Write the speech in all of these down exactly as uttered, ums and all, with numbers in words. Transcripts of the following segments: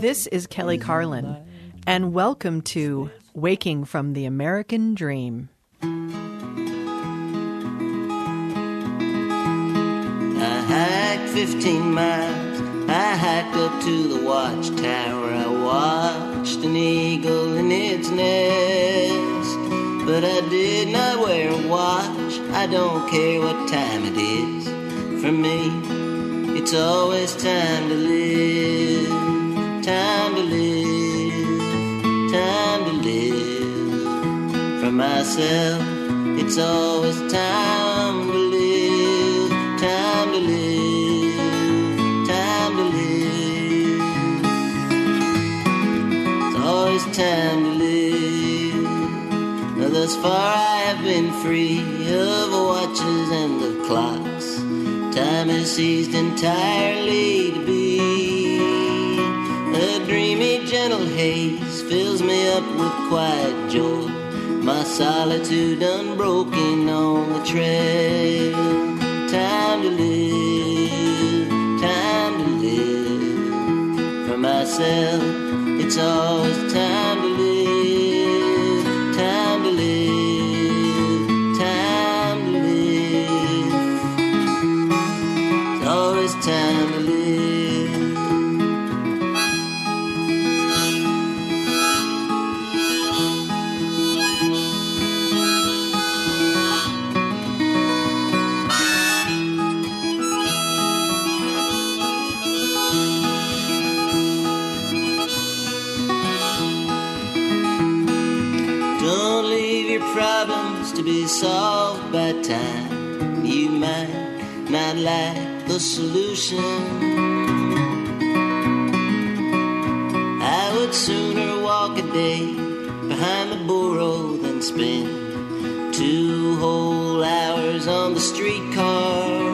This is Kelly Carlin, and welcome to Waking from the American Dream. I hiked fifteen miles, I hiked up to the watchtower, I watched an eagle in its nest. But I did not wear a watch, I don't care what time it is. For me, it's always time to live, time to live, time to live. For myself, it's always time to live, time to live, time to live. It's always time to live. Now thus far I have been free of watches and of clocks. Time has ceased entirely to be. A dreamy, gentle haze fills me up with quiet joy. My solitude unbroken on the trail. Time to live, time to live. For myself, it's always time to live, time to live. Time to live. Don't leave your problems to be solved by time. You might not like the solution. I would sooner walk a day behind the bureau than spend two whole hours on the streetcar.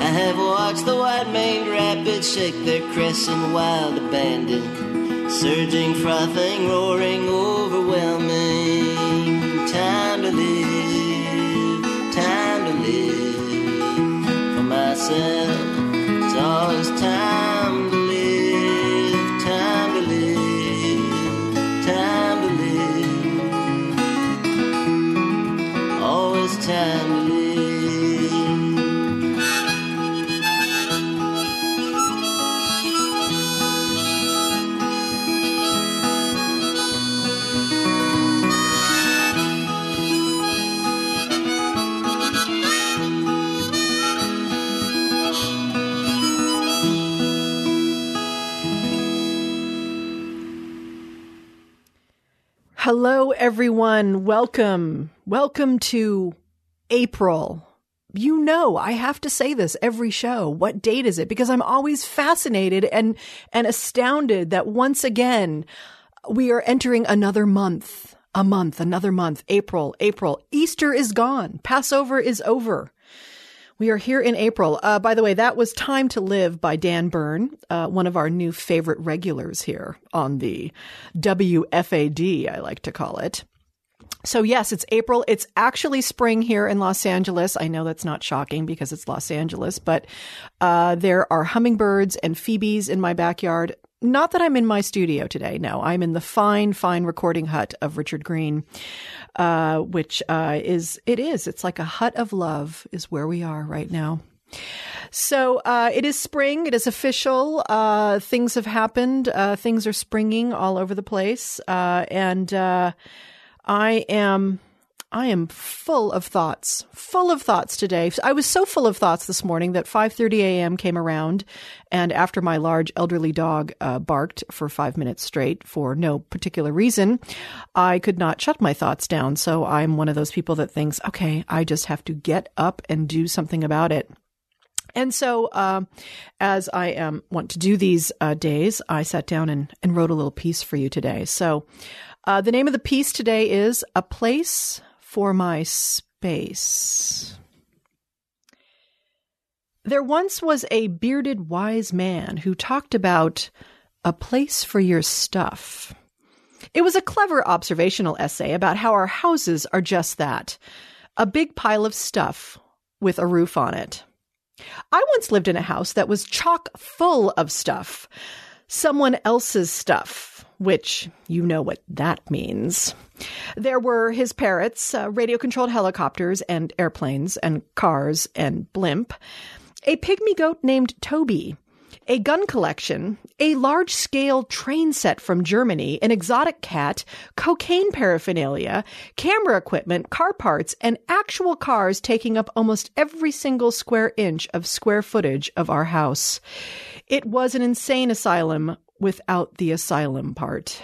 I have watched the white-maned rapids shake their crests in wild abandon, surging, frothing, roaring, overwhelming. Time to live, time to live. It's always time to live, time to live, time to live. Always time to Hello, everyone. Welcome. Welcome to April. You know, I have to say this every show. What date is it? Because I'm always fascinated and, and astounded that once again, we are entering another month, a month, another month, April, April. Easter is gone. Passover is over. We are here in April. Uh, by the way, that was Time to Live by Dan Byrne, uh, one of our new favorite regulars here on the W F A D, I like to call it. So yes, it's April. It's actually spring here in Los Angeles. I know that's not shocking because it's Los Angeles, but uh, there are hummingbirds and phoebes in my backyard. Not that I'm in my studio today. No, I'm in the fine, fine recording hut of Richard Green, uh, which uh, is, it is, it's like a hut of love is where we are right now. So uh, it is spring. It is official. Uh, things have happened. Uh, things are springing all over the place. Uh, and uh, I am... I am full of thoughts, full of thoughts today. I was so full of thoughts this morning that five thirty a.m. came around, and after my large elderly dog uh, barked for five minutes straight for no particular reason, I could not shut my thoughts down. So I'm one of those people that thinks, okay, I just have to get up and do something about it. And so, uh, as I um, want to do these uh, days, I sat down and, and wrote a little piece for you today. So uh, the name of the piece today is A Place for My Space. There once was a bearded wise man who talked about a place for your stuff. It was a clever observational essay about how our houses are just that, a big pile of stuff with a roof on it. I once lived in a house that was chock full of stuff. someone else's stuff, which you know what that means. There were his parrots, uh, radio-controlled helicopters and airplanes and cars and blimp, a pygmy goat named Toby, a gun collection, a large-scale train set from Germany, an exotic cat, cocaine paraphernalia, camera equipment, car parts, and actual cars taking up almost every single square inch of square footage of our house. It was an insane asylum without the asylum part.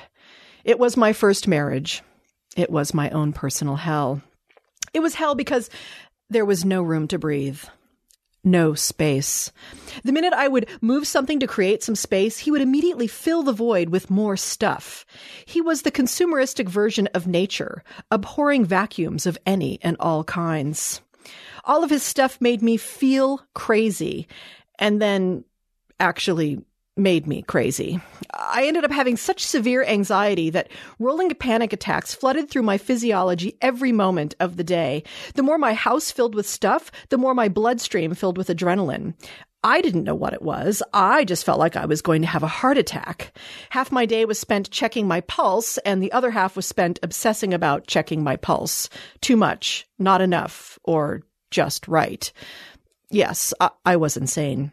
It was my first marriage. It was my own personal hell. It was hell because there was no room to breathe. No space. The minute I would move something to create some space, he would immediately fill the void with more stuff. He was the consumeristic version of nature, abhorring vacuums of any and all kinds. All of his stuff made me feel crazy, and then actually made me crazy. I ended up having such severe anxiety that rolling panic attacks flooded through my physiology every moment of the day. The more my house filled with stuff, the more my bloodstream filled with adrenaline. I didn't know what it was. I just felt like I was going to have a heart attack. Half my day was spent checking my pulse, and the other half was spent obsessing about checking my pulse. Too much, not enough, or just right. Yes, I, I was insane.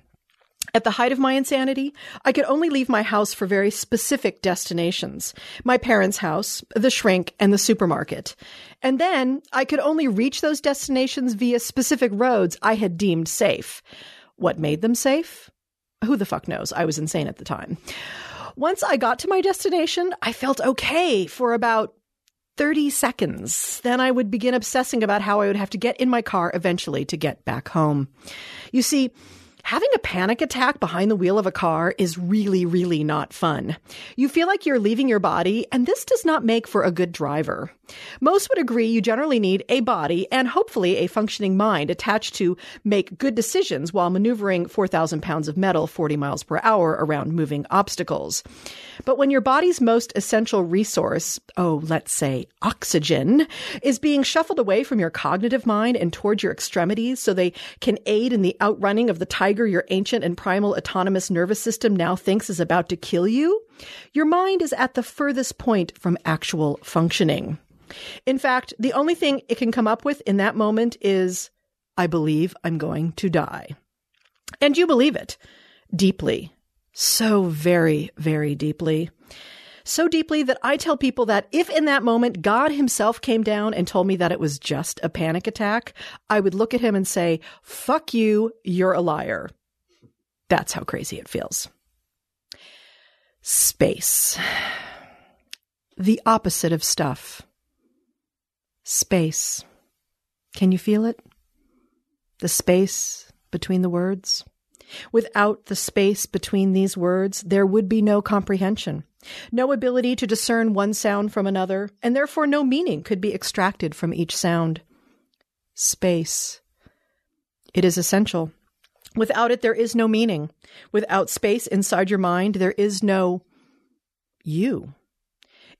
At the height of my insanity, I could only leave my house for very specific destinations. My parents' house, the shrink, and the supermarket. And then I could only reach those destinations via specific roads I had deemed safe. What made them safe? Who the fuck knows? I was insane at the time. Once I got to my destination, I felt okay for about thirty seconds. Then I would begin obsessing about how I would have to get in my car eventually to get back home. You see, having a panic attack behind the wheel of a car is really, really not fun. You feel like you're leaving your body, and this does not make for a good driver. Most would agree you generally need a body and hopefully a functioning mind attached to make good decisions while maneuvering four thousand pounds of metal forty miles per hour around moving obstacles. But when your body's most essential resource, oh, let's say oxygen, is being shuffled away from your cognitive mind and toward your extremities so they can aid in the outrunning of the tiger your ancient and primal autonomous nervous system now thinks is about to kill you, your mind is at the furthest point from actual functioning. In fact, the only thing it can come up with in that moment is, I believe I'm going to die. And you believe it. Deeply. So very, very deeply. So deeply that I tell people that if in that moment God himself came down and told me that it was just a panic attack, I would look at him and say, fuck you, you're a liar. That's how crazy it feels. Space. The opposite of stuff. Space. Can you feel it? The space between the words? Without the space between these words, there would be no comprehension, no ability to discern one sound from another, and therefore no meaning could be extracted from each sound. Space. It is essential. Without it, there is no meaning. Without space inside your mind, there is no you.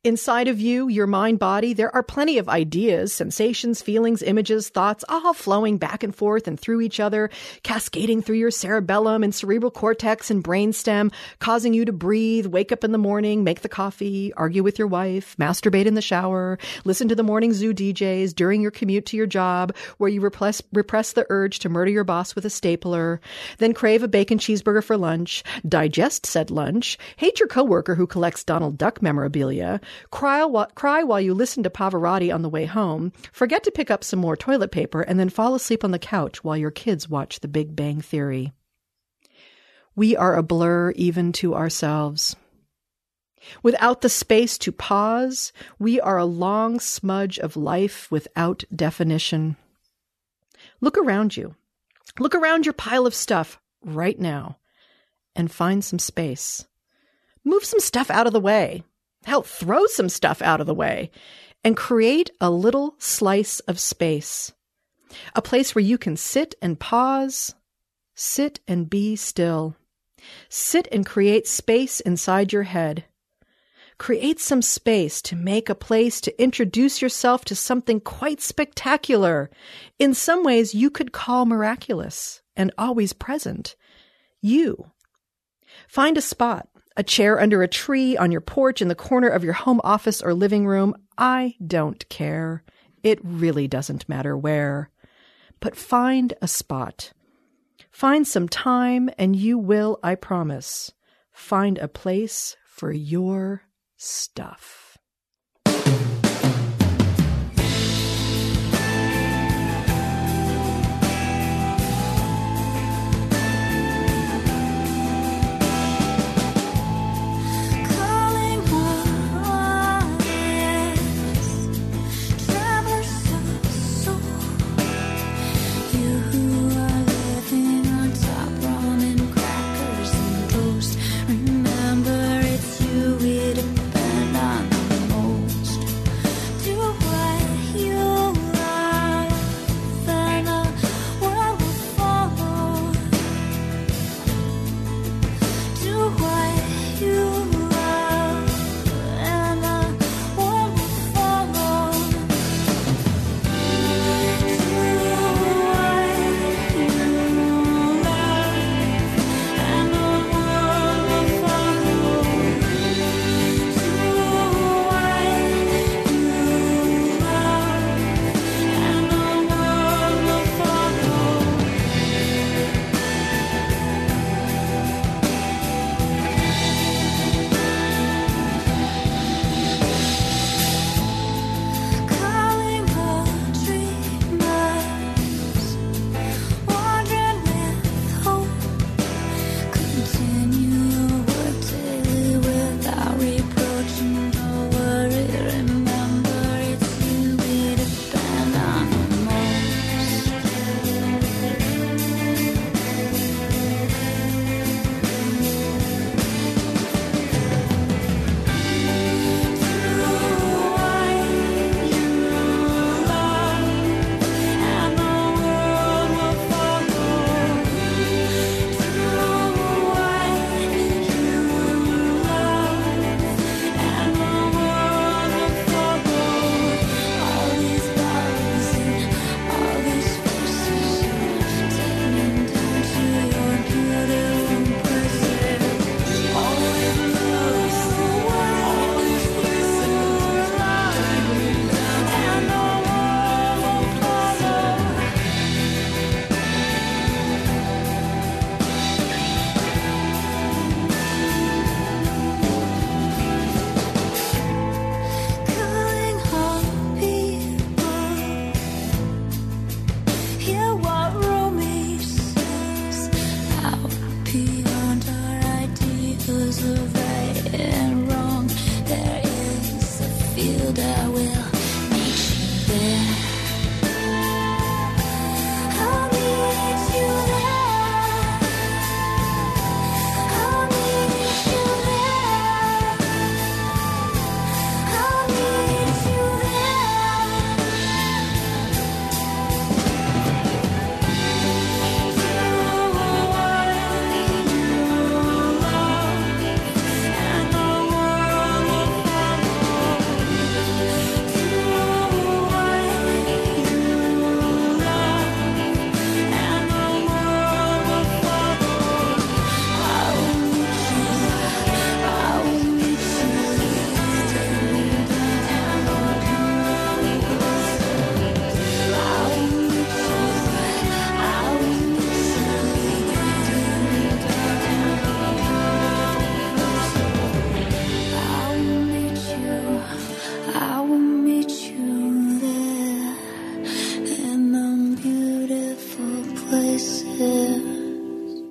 Inside of you, your mind, body, there are plenty of ideas, sensations, feelings, images, thoughts, all flowing back and forth and through each other, cascading through your cerebellum and cerebral cortex and brainstem, causing you to breathe, wake up in the morning, make the coffee, argue with your wife, masturbate in the shower, listen to the morning zoo D Js during your commute to your job, where you repress, repress the urge to murder your boss with a stapler, then crave a bacon cheeseburger for lunch, digest said lunch, hate your coworker who collects Donald Duck memorabilia, Cry while, cry while you listen to Pavarotti on the way home, forget to pick up some more toilet paper, and then fall asleep on the couch while your kids watch The Big Bang Theory. We are a blur even to ourselves. Without the space to pause, we are a long smudge of life without definition. Look around you. Look around your pile of stuff right now and find some space. Move some stuff out of the way. Help throw some stuff out of the way and create a little slice of space, a place where you can sit and pause, sit and be still, sit and create space inside your head. Create some space to make a place to introduce yourself to something quite spectacular. In some ways, you could call miraculous and always present. You. Find a spot. a chair under a tree, on your porch, in the corner of your home office or living room. I don't care. It really doesn't matter where. But find a spot. Find some time, and you will, I promise, find a place for your stuff.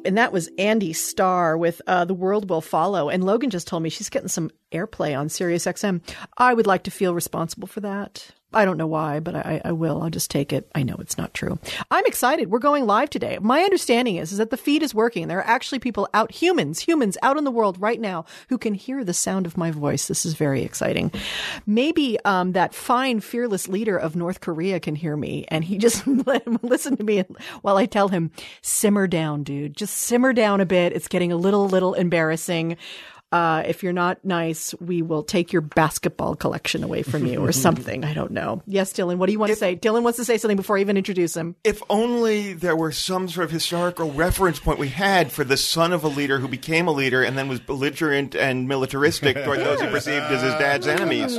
And that was Andy Starr with uh, The World Will Follow. And Logan just told me she's getting some airplay on Sirius X M. I would like to feel responsible for that. I don't know why, but I, I will. I'll just take it. I know it's not true. I'm excited. We're going live today. My understanding is, is that the feed is working. There are actually people out, humans, humans out in the world right now who can hear the sound of my voice. This is very exciting. Maybe um, that fine, fearless leader of North Korea can hear me, and he just let him listen to me while I tell him, simmer down, dude. Just simmer down a bit. It's getting a little, little embarrassing. uh, if you're not nice, we will take your basketball collection away from you or something. I don't know. Yes, Dylan, what do you want if, to say? Dylan wants to say something before I even introduce him. If only there were some sort of historical reference point we had for the son of a leader who became a leader and then was belligerent and militaristic toward those he perceived as his dad's enemies.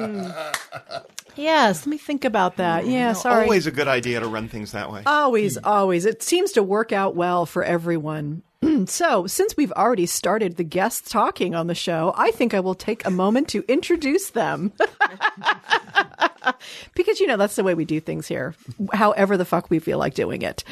Yes, let me think about that. Yeah, no, sorry. Always a good idea to run things that way. Always, always. It seems to work out well for everyone. So, since we've already started the guests talking on the show, I think I will take a moment to introduce them. Because, you know, that's the way we do things here, however the fuck we feel like doing it.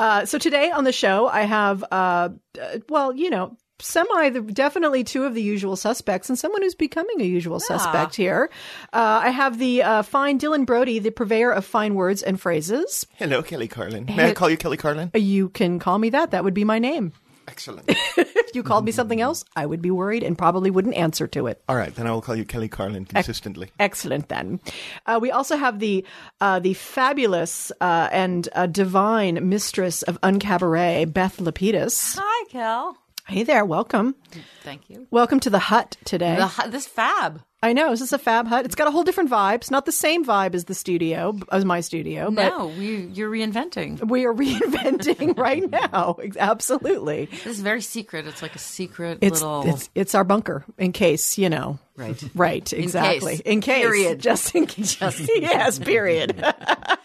Uh, so today on the show, I have, uh, uh, well, you know, semi, the, definitely two of the usual suspects and someone who's becoming a usual yeah. suspect here. Uh, I have the uh, fine Dylan Brody, the purveyor of fine words and phrases. Hello, Kelly Carlin. May H- I call you Kelly Carlin? You can call me that. That would be my name. Excellent. If you called me something else, I would be worried and probably wouldn't answer to it. All right. Then I will call you Kelly Carlin consistently. E- excellent, then. Uh, we also have the uh, the fabulous uh, and uh, divine mistress of Uncabaret, Beth Lapidus. Hi, Kel. Hey there. Welcome. Thank you. Welcome to the hut today. The hu- this fab. I know. Is this a fab hut? It's got a whole different vibe. It's not the same vibe as the studio, as my studio. But no, we, you're reinventing. We are reinventing right now. Absolutely. This is very secret. It's like a secret it's, little... It's, it's our bunker in case, you know. Right. Right. Exactly. In case. In case. Period. Just in case. Just. Yes, period.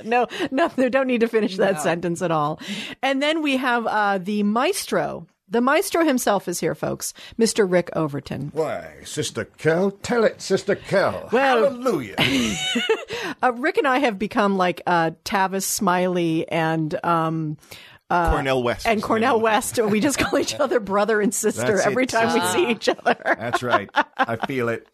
no, no, they don't need to finish that no. sentence at all. And then we have uh, the maestro... The maestro himself is here, folks, Mister Rick Overton. Why, Sister Kel, tell it, Sister Kel. Well, hallelujah. uh, Rick and I have become like uh, Tavis Smiley and... Um, Uh, Cornel West. And Cornel West. We just call each other brother and sister That's every it. time uh, we see each other. That's right. I feel it.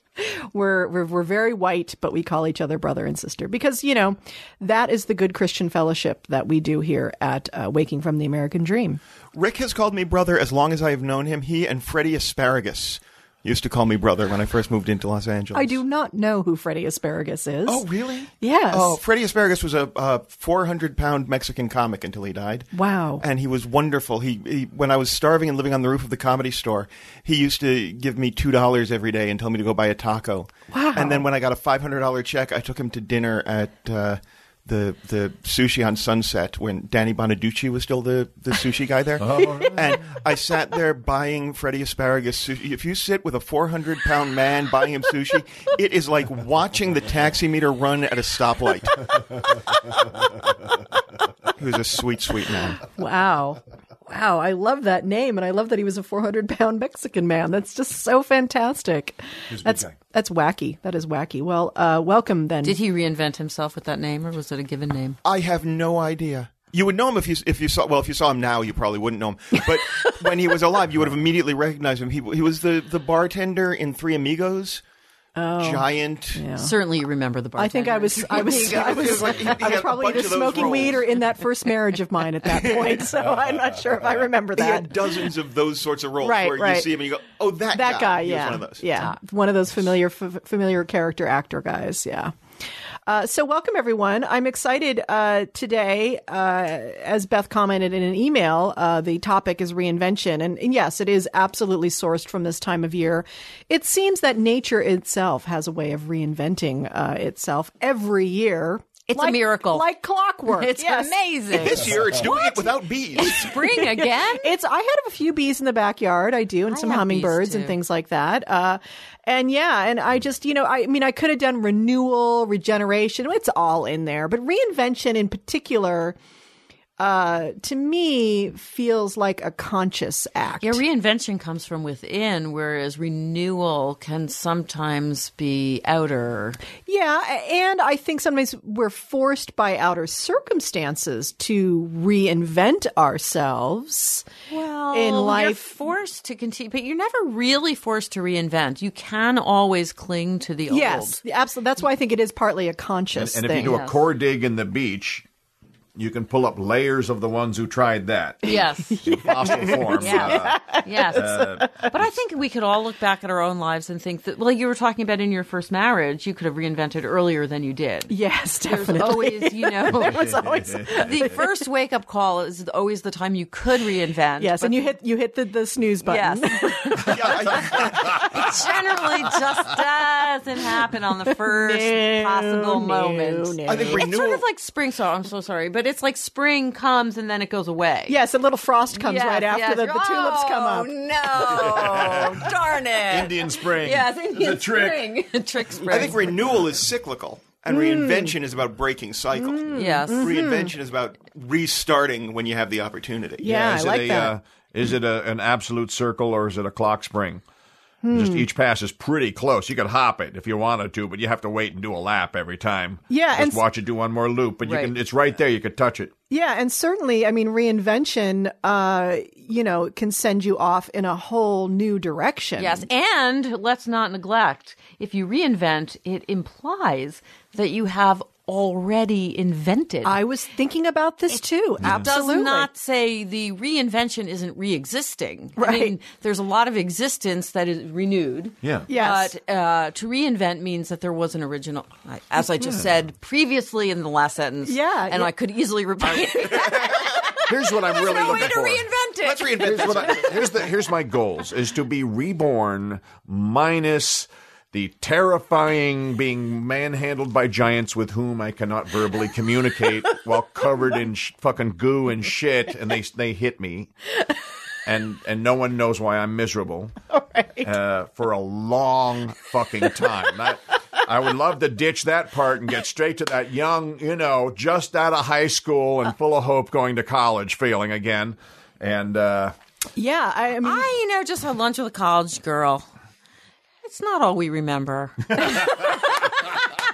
We're, we're we're very white, but we call each other brother and sister because, you know, that is the good Christian fellowship that we do here at uh, Waking from the American Dream. Rick has called me brother as long as I have known him. He and Freddie Asparagus used to call me brother when I first moved into Los Angeles. I do not know who Freddie Asparagus is. Oh, really? Yes. Oh, Freddie Asparagus was a four hundred pound Mexican comic until he died. Wow. And he was wonderful. He, he when I was starving and living on the roof of the Comedy Store, he used to give me two dollars every day and tell me to go buy a taco. Wow. And then when I got a five hundred dollars check, I took him to dinner at... Uh, The, the sushi on Sunset when Danny Bonaduce was still the, the sushi guy there. Oh, right. And I sat there buying Freddie Asparagus sushi. If you sit with a four hundred pound man buying him sushi, it is like watching the taxi meter run at a stoplight. He was a sweet, sweet man. Wow. Wow, I love that name, and I love that he was a four hundred pound Mexican man. That's just so fantastic. That's that's wacky. That is wacky. Well, uh, welcome then. Did he reinvent himself with that name, or was it a given name? I have no idea. You would know him if you if you saw well if you saw him now you probably wouldn't know him, but when he was alive you would have immediately recognized him. He he was the, the bartender in Three Amigos. Oh, giant. Yeah. Certainly, you remember the bartender. I think I was, I was, I was, I was, I was probably either smoking weed or in that first marriage of mine at that point. So I'm not sure if I remember that. He had dozens of those sorts of roles right, where right. you see him and you go, "Oh, that that guy, guy yeah, one of those, yeah, one of those familiar, f- familiar character actor guys, yeah." Uh, so welcome, everyone. I'm excited uh, today, uh, as Beth commented in an email, uh, the topic is reinvention. And, and yes, it is absolutely sourced from this time of year. It seems that nature itself has a way of reinventing uh, itself every year. It's like, a miracle. Like clockwork. It's yes. amazing. This year it's doing what? It without bees. It's spring again? It's. I had a few bees in the backyard. I do. And I some hummingbirds and things like that. Uh, and yeah. And I just, you know, I, I mean, I could have done renewal, regeneration. It's all in there. But reinvention in particular... Uh, to me, feels like a conscious act. Yeah, reinvention comes from within, whereas renewal can sometimes be outer. Yeah, and I think sometimes we're forced by outer circumstances to reinvent ourselves. Well, in life, you're forced to continue, but you're never really forced to reinvent. You can always cling to the yes, old. Yes, absolutely. That's why I think it is partly a conscious and, and thing. And if you do yes. a core dig in the beach... you can pull up layers of the ones who tried that. Yes. In fossil form. Yeah. Uh, yes. Uh, but I think we could all look back at our own lives and think that, well, like you were talking about in your first marriage, you could have reinvented earlier than you did. Yes, definitely. There's always, you know, there was always the first wake-up call is always the time you could reinvent. Yes, and you hit you hit the, the snooze button. Yes. It generally just doesn't happen on the first no, possible no, moment. No. I think renewal- it's sort of like spring, so I'm so sorry, but it's like spring comes and then it goes away. Yes, a little frost comes yes, right after yes. the, the oh, tulips come up. Oh, no. Darn it. Indian spring. Yes, Indian the spring. Trick. Trick spring. I think renewal is cyclical. And reinvention mm. is about breaking cycle. Mm. Yes. Mm-hmm. Reinvention is about restarting when you have the opportunity. Yeah, yeah. Is I it like a, that. Uh, is it a, an absolute circle or is it a clock spring? Hmm. Just each pass is pretty close. You could hop it if you wanted to, but you have to wait and do a lap every time. Yeah, just and watch it do one more loop. But you right. can, it's right there. You could touch it. Yeah, and certainly, I mean, reinvention, uh, you know, can send you off in a whole new direction. Yes, and let's not neglect, if you reinvent, it implies that you have already invented. I was thinking about this too. It Absolutely. Does not say the reinvention isn't re-existing. Right. I mean, there's a lot of existence that is renewed. Yeah. Yes. But uh, to reinvent means that there was an original, as I just yeah. said previously in the last sentence. Yeah. And yeah. I could easily repeat it. Here's what I'm there's really no looking for. Way to reinvent it. Let's reinvent here's, what I, here's, the, here's my goals, is to be reborn minus the terrifying being manhandled by giants with whom I cannot verbally communicate while covered in sh- fucking goo and shit, and they they hit me, and and no one knows why I'm miserable All right. uh, for a long fucking time. I, I would love to ditch that part and get straight to that young, you know, just out of high school and full of hope going to college feeling again. And uh, yeah, I, I mean, I you know just had lunch with a college girl. It's not all we remember.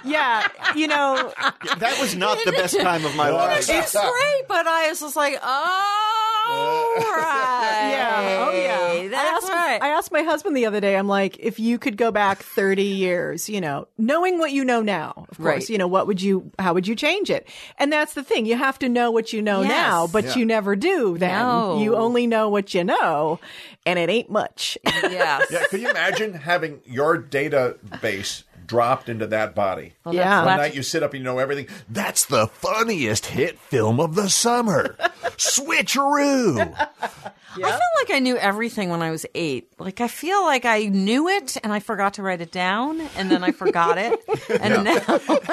Yeah, you know. That was not the best time of my life. It's great, but I was just like, oh, right. Yeah, oh, yeah. That's I asked, right. I asked my husband the other day, I'm like, if you could go back thirty years, you know, knowing what you know now, of course, right. you know, what would you, how would you change it? And that's the thing. You have to know what you know yes. now, but yeah. you never do then. No. You only know what you know. And it ain't much. Yes. Yeah. Can you imagine having your database dropped into that body? Well, yeah. One night you sit up and you know everything. That's the funniest hit film of the summer. Switcheroo. Yeah. I feel like I knew everything when I was eight. Like, I feel like I knew it and I forgot to write it down and then I forgot it. And yeah. now, like,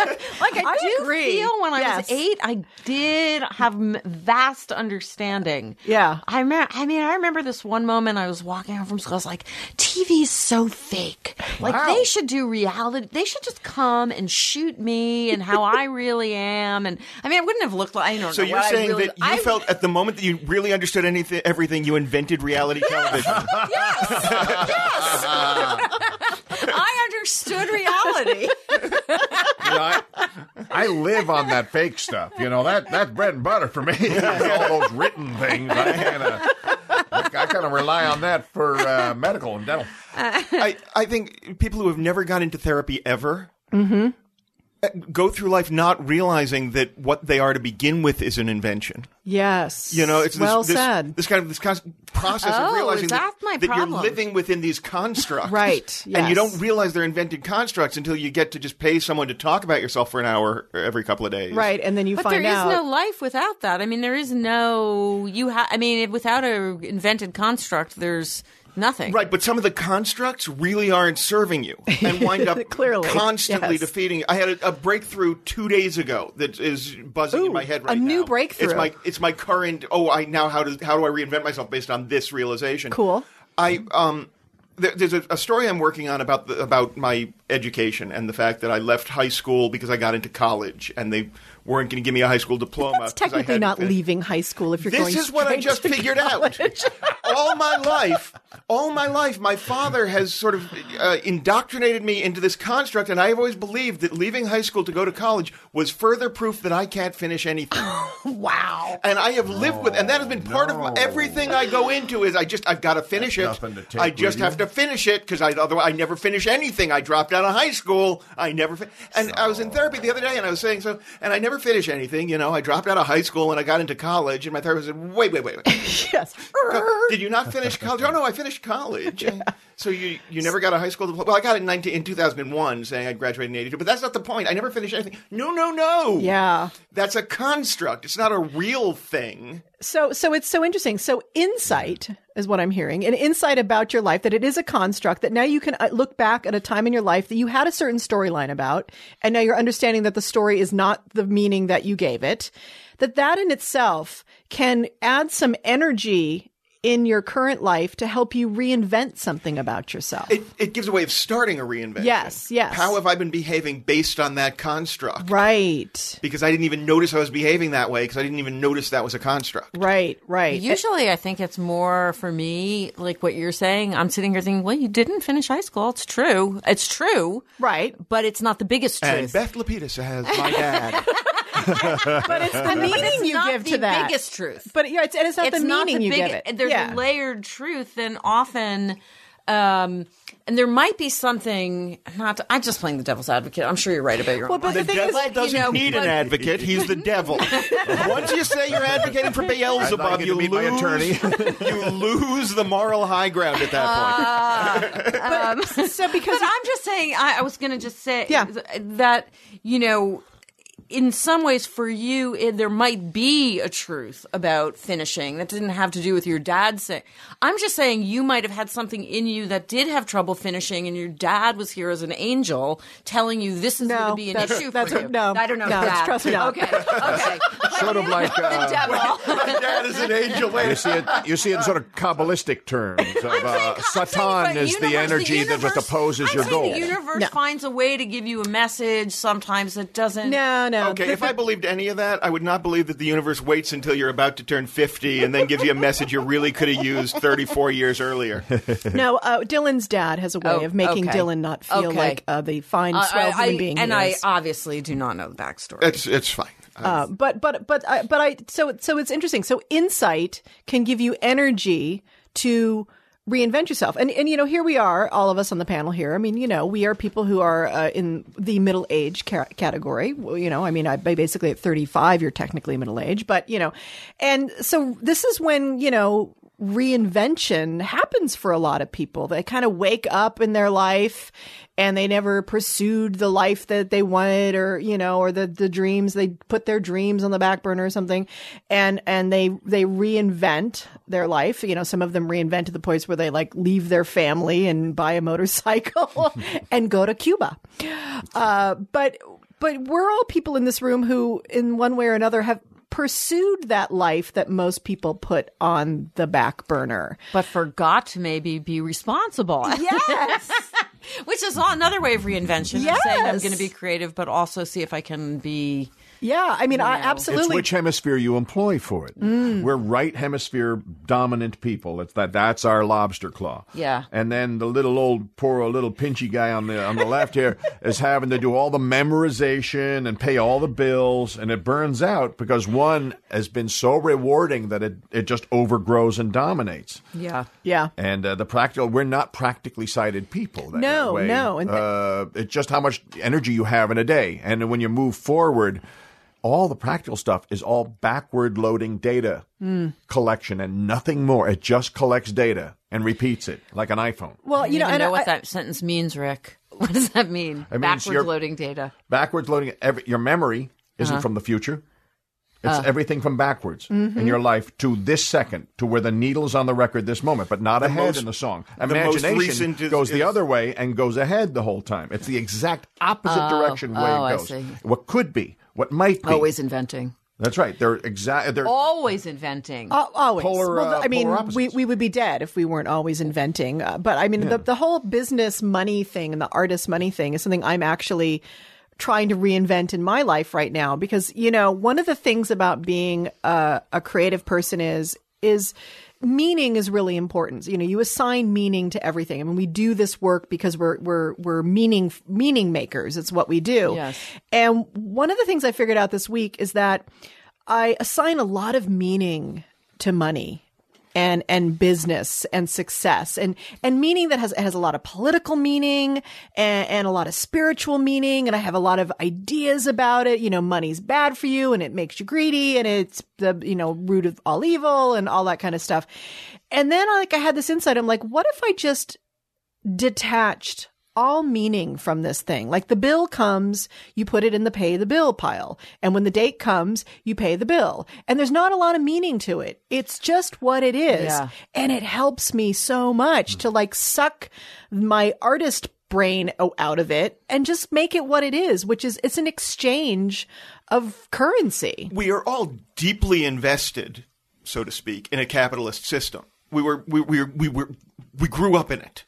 I, I do agree. feel when yes. I was eight, I did have vast understanding. Yeah. I, me- I mean, I remember this one moment I was walking home from school. I was like, T V's so fake. Like, wow. they should do reality. They should just come and shoot me and how I really am. And I mean, I wouldn't have looked like, I don't so know. So you're saying really, that you I, felt at the moment that you really understood anything, everything, you invented reality television. Yes! Yes! Yes. I understood reality. You know, I, I live on that fake stuff. You know, that that's bread and butter for me. All those written things. I kind of I kind of rely on that for uh, medical and dental. I, I think people who have never gone into therapy ever mm-hmm. go through life not realizing that what they are to begin with is an invention. Yes. You know, it's this, well this, said. this kind of this process oh, of realizing that, that you're living within these constructs. Right. Yes. And you don't realize they're invented constructs until you get to just pay someone to talk about yourself for an hour every couple of days. Right. And then you but find out. But there is no life without that. I mean, there is no, you ha- I mean, without an invented construct, there's nothing. Right, but some of the constructs really aren't serving you and wind up Clearly, constantly yes. defeating. I had a, a breakthrough two days ago that is buzzing Ooh, in my head right a now. A new breakthrough. It's my it's my current. Oh, I now how do how do I reinvent myself based on this realization? Cool. I um, there, there's a, a story I'm working on about the, about my education and the fact that I left high school because I got into college and they weren't going to give me a high school diploma. That's technically not finished. Leaving high school if you're this going to This is what I just figured college. Out. All my life, all my life, my father has sort of uh, indoctrinated me into this construct, and I've always believed that leaving high school to go to college was further proof that I can't finish anything. Wow. And I have lived oh, with, and that has been part no. of my, everything I go into is I just, I've got to finish That's it. I just have you. to finish it because I otherwise I never finish anything. I dropped out out of high school. I never fi- and so. I was in therapy the other day, and I was saying so, and I never finished anything. You know, I dropped out of high school and I got into college, and my therapist said, "Wait, wait, wait, wait. Yes, did you not finish college? Oh no, I finished college. Yeah. So you you never got a high school diploma? Well, I got it in nineteen in two thousand and one, saying I graduated in eighty two, but that's not the point. I never finished anything. No, no, no. Yeah, that's a construct. It's not a real thing." So so it's so interesting. So insight is what I'm hearing, an insight about your life, that it is a construct, that now you can look back at a time in your life that you had a certain storyline about, and now you're understanding that the story is not the meaning that you gave it, that that in itself can add some energy in your current life to help you reinvent something about yourself. It, it gives a way of starting a reinvention. Yes, yes. How have I been behaving based on that construct? Right. Because I didn't even notice I was behaving that way because I didn't even notice that was a construct. Right, right. Usually I think it's more for me, like what you're saying, I'm sitting here thinking, well, you didn't finish high school. It's true. It's true. Right. But it's not the biggest truth. And Beth Lapidus has my dad. But it's the meaning it's you give to that. It's not the biggest truth. But yeah, it's, and it's not it's the not meaning the you big, give it. There's yeah. a layered truth, and often, um, and there might be something. Not to, I'm just playing the devil's advocate. I'm sure you're right about your well, own. But the, the devil is, doesn't you know, need but, an advocate. He's the devil. Once you say you're advocating for Beelzebub, like you lose. My attorney. You lose the moral high ground at that uh, point. Um, so because but I'm just saying, I, I was going to just say yeah. that you know. In some ways, for you, it, there might be a truth about finishing that didn't have to do with your dad saying. I'm just saying you might have had something in you that did have trouble finishing, and your dad was here as an angel telling you this is no, going to be an issue that's for a, you. No, I don't know no, that. Trust me. Okay, okay. Sort of like uh, the devil. My dad is an angel. Wait. You see it. You see it in sort of Kabbalistic terms. Of, uh, saying, Satan is universe, the energy the universe, that opposes I'm your goal. The universe no. finds a way to give you a message. Sometimes that doesn't. No, no. Okay, if I believed any of that, I would not believe that the universe waits until you're about to turn fifty and then gives you a message you really could have used thirty-four years earlier. No, uh, Dylan's dad has a way oh, of making okay. Dylan not feel okay. like uh, the fine, uh, swell human being and he is. I obviously do not know the backstory. It's it's fine. Uh, but but but I, but I so so it's interesting. So insight can give you energy to reinvent yourself. And, and, you know, here we are, all of us on the panel here. I mean, you know, we are people who are uh, in the middle age ca- category. Well, you know, I mean, I basically at thirty-five, you're technically middle age, but, you know, and so this is when, you know, reinvention happens for a lot of people. They kind of wake up in their life and they never pursued the life that they wanted, or, you know, or the, the dreams, they put their dreams on the back burner or something. And, and they, they reinvent their life. You know, some of them reinvent to the points where they like leave their family and buy a motorcycle and go to Cuba. Uh, but, but we're all people in this room who in one way or another have pursued that life that most people put on the back burner. But forgot to maybe be responsible. Yes. Which is another way of reinvention. Yes. Of saying I'm going to be creative, but also see if I can be... Yeah, I mean, I, absolutely. It's which hemisphere you employ for it. Mm. We're right hemisphere dominant people. It's that that's our lobster claw. Yeah. And then the little old poor old little pinchy guy on the on the left here is having to do all the memorization and pay all the bills, and it burns out because one has been so rewarding that it, it just overgrows and dominates. Yeah, yeah. And uh, the practical, we're not practically sighted people. That no, way. no. And th- uh, it's just how much energy you have in a day, and when you move forward. All the practical stuff is all backward-loading data mm. collection and nothing more. It just collects data and repeats it like an iPhone. Well, you know, I know I, what that I, sentence means, Rick. What does that mean? Backward-loading data. Backward-loading. Every, your memory isn't uh-huh. from the future. It's uh. everything from backwards mm-hmm. in your life to this second, to where the needle's on the record this moment, but not the ahead most, in the song. Imagination the is, goes is, the other way and goes ahead the whole time. It's the exact opposite oh, direction way oh, it goes. I see. What could be. What might be. Always inventing. That's right. They're exact. They're always inventing. Uh, always. Polar, well, uh, I mean, we, we would be dead if we weren't always inventing. Uh, but I mean, yeah. the, the whole business money thing and the artist money thing is something I'm actually trying to reinvent in my life right now. Because, you know, one of the things about being a, a creative person is is meaning is really important. You know, you assign meaning to everything. I mean, we do this work because we're we're we're meaning meaning makers. It's what we do. Yes. And one of the things I figured out this week is that I assign a lot of meaning to money. and and business and success, and and meaning that has has a lot of political meaning and, and a lot of spiritual meaning, and I have a lot of ideas about it. You know, money's bad for you, and it makes you greedy, and it's the, you know, root of all evil, and all that kind of stuff. And then, like, I had this insight. I'm like, what if I just detached all meaning from this thing? Like, the bill comes, you put it in the pay the bill pile. And when the date comes, you pay the bill. And there's not a lot of meaning to it. It's just what it is. Yeah. And it helps me so much mm-hmm. to, like, suck my artist brain out of it and just make it what it is, which is it's an exchange of currency. We are all deeply invested, so to speak, in a capitalist system. We were, we, we, we were, we grew up in it.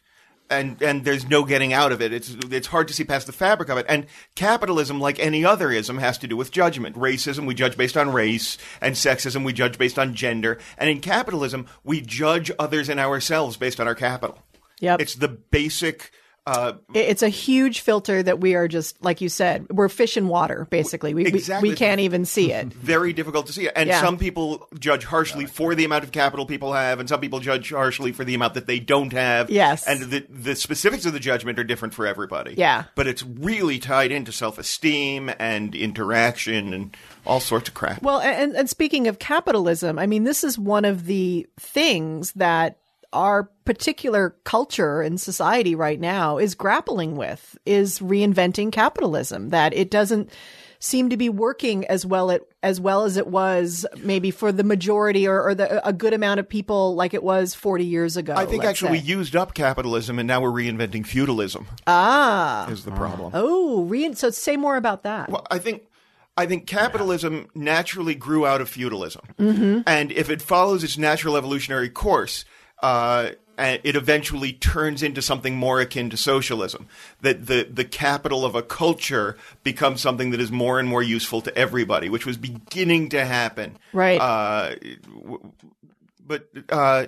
And and there's no getting out of it. It's it's hard to see past the fabric of it. And capitalism, like any other ism, has to do with judgment. Racism, we judge based on race. And sexism, we judge based on gender. And in capitalism, we judge others and ourselves based on our capital. Yep. It's the basic... Uh, it's a huge filter that we are just, like you said, we're fish in water, basically. We exactly. we, we can't even see it. Very difficult to see it. And yeah. some people judge harshly for the amount of capital people have, and some people judge harshly for the amount that they don't have. Yes. And the, the specifics of the judgment are different for everybody. Yeah. But it's really tied into self-esteem and interaction and all sorts of crap. Well, and, and speaking of capitalism, I mean, this is one of the things that our particular culture and society right now is grappling with, is reinventing capitalism, that it doesn't seem to be working as well it, as well as it was maybe for the majority or, or the, a good amount of people like it was forty years ago. I think actually say. we used up capitalism and now we're reinventing feudalism. Ah. Is the problem. Oh, re- so say more about that. Well, I think... I think capitalism naturally grew out of feudalism. Mm-hmm. And if it follows its natural evolutionary course... Uh, and it eventually turns into something more akin to socialism, that the, the capital of a culture becomes something that is more and more useful to everybody, which was beginning to happen. Right. Uh, but uh,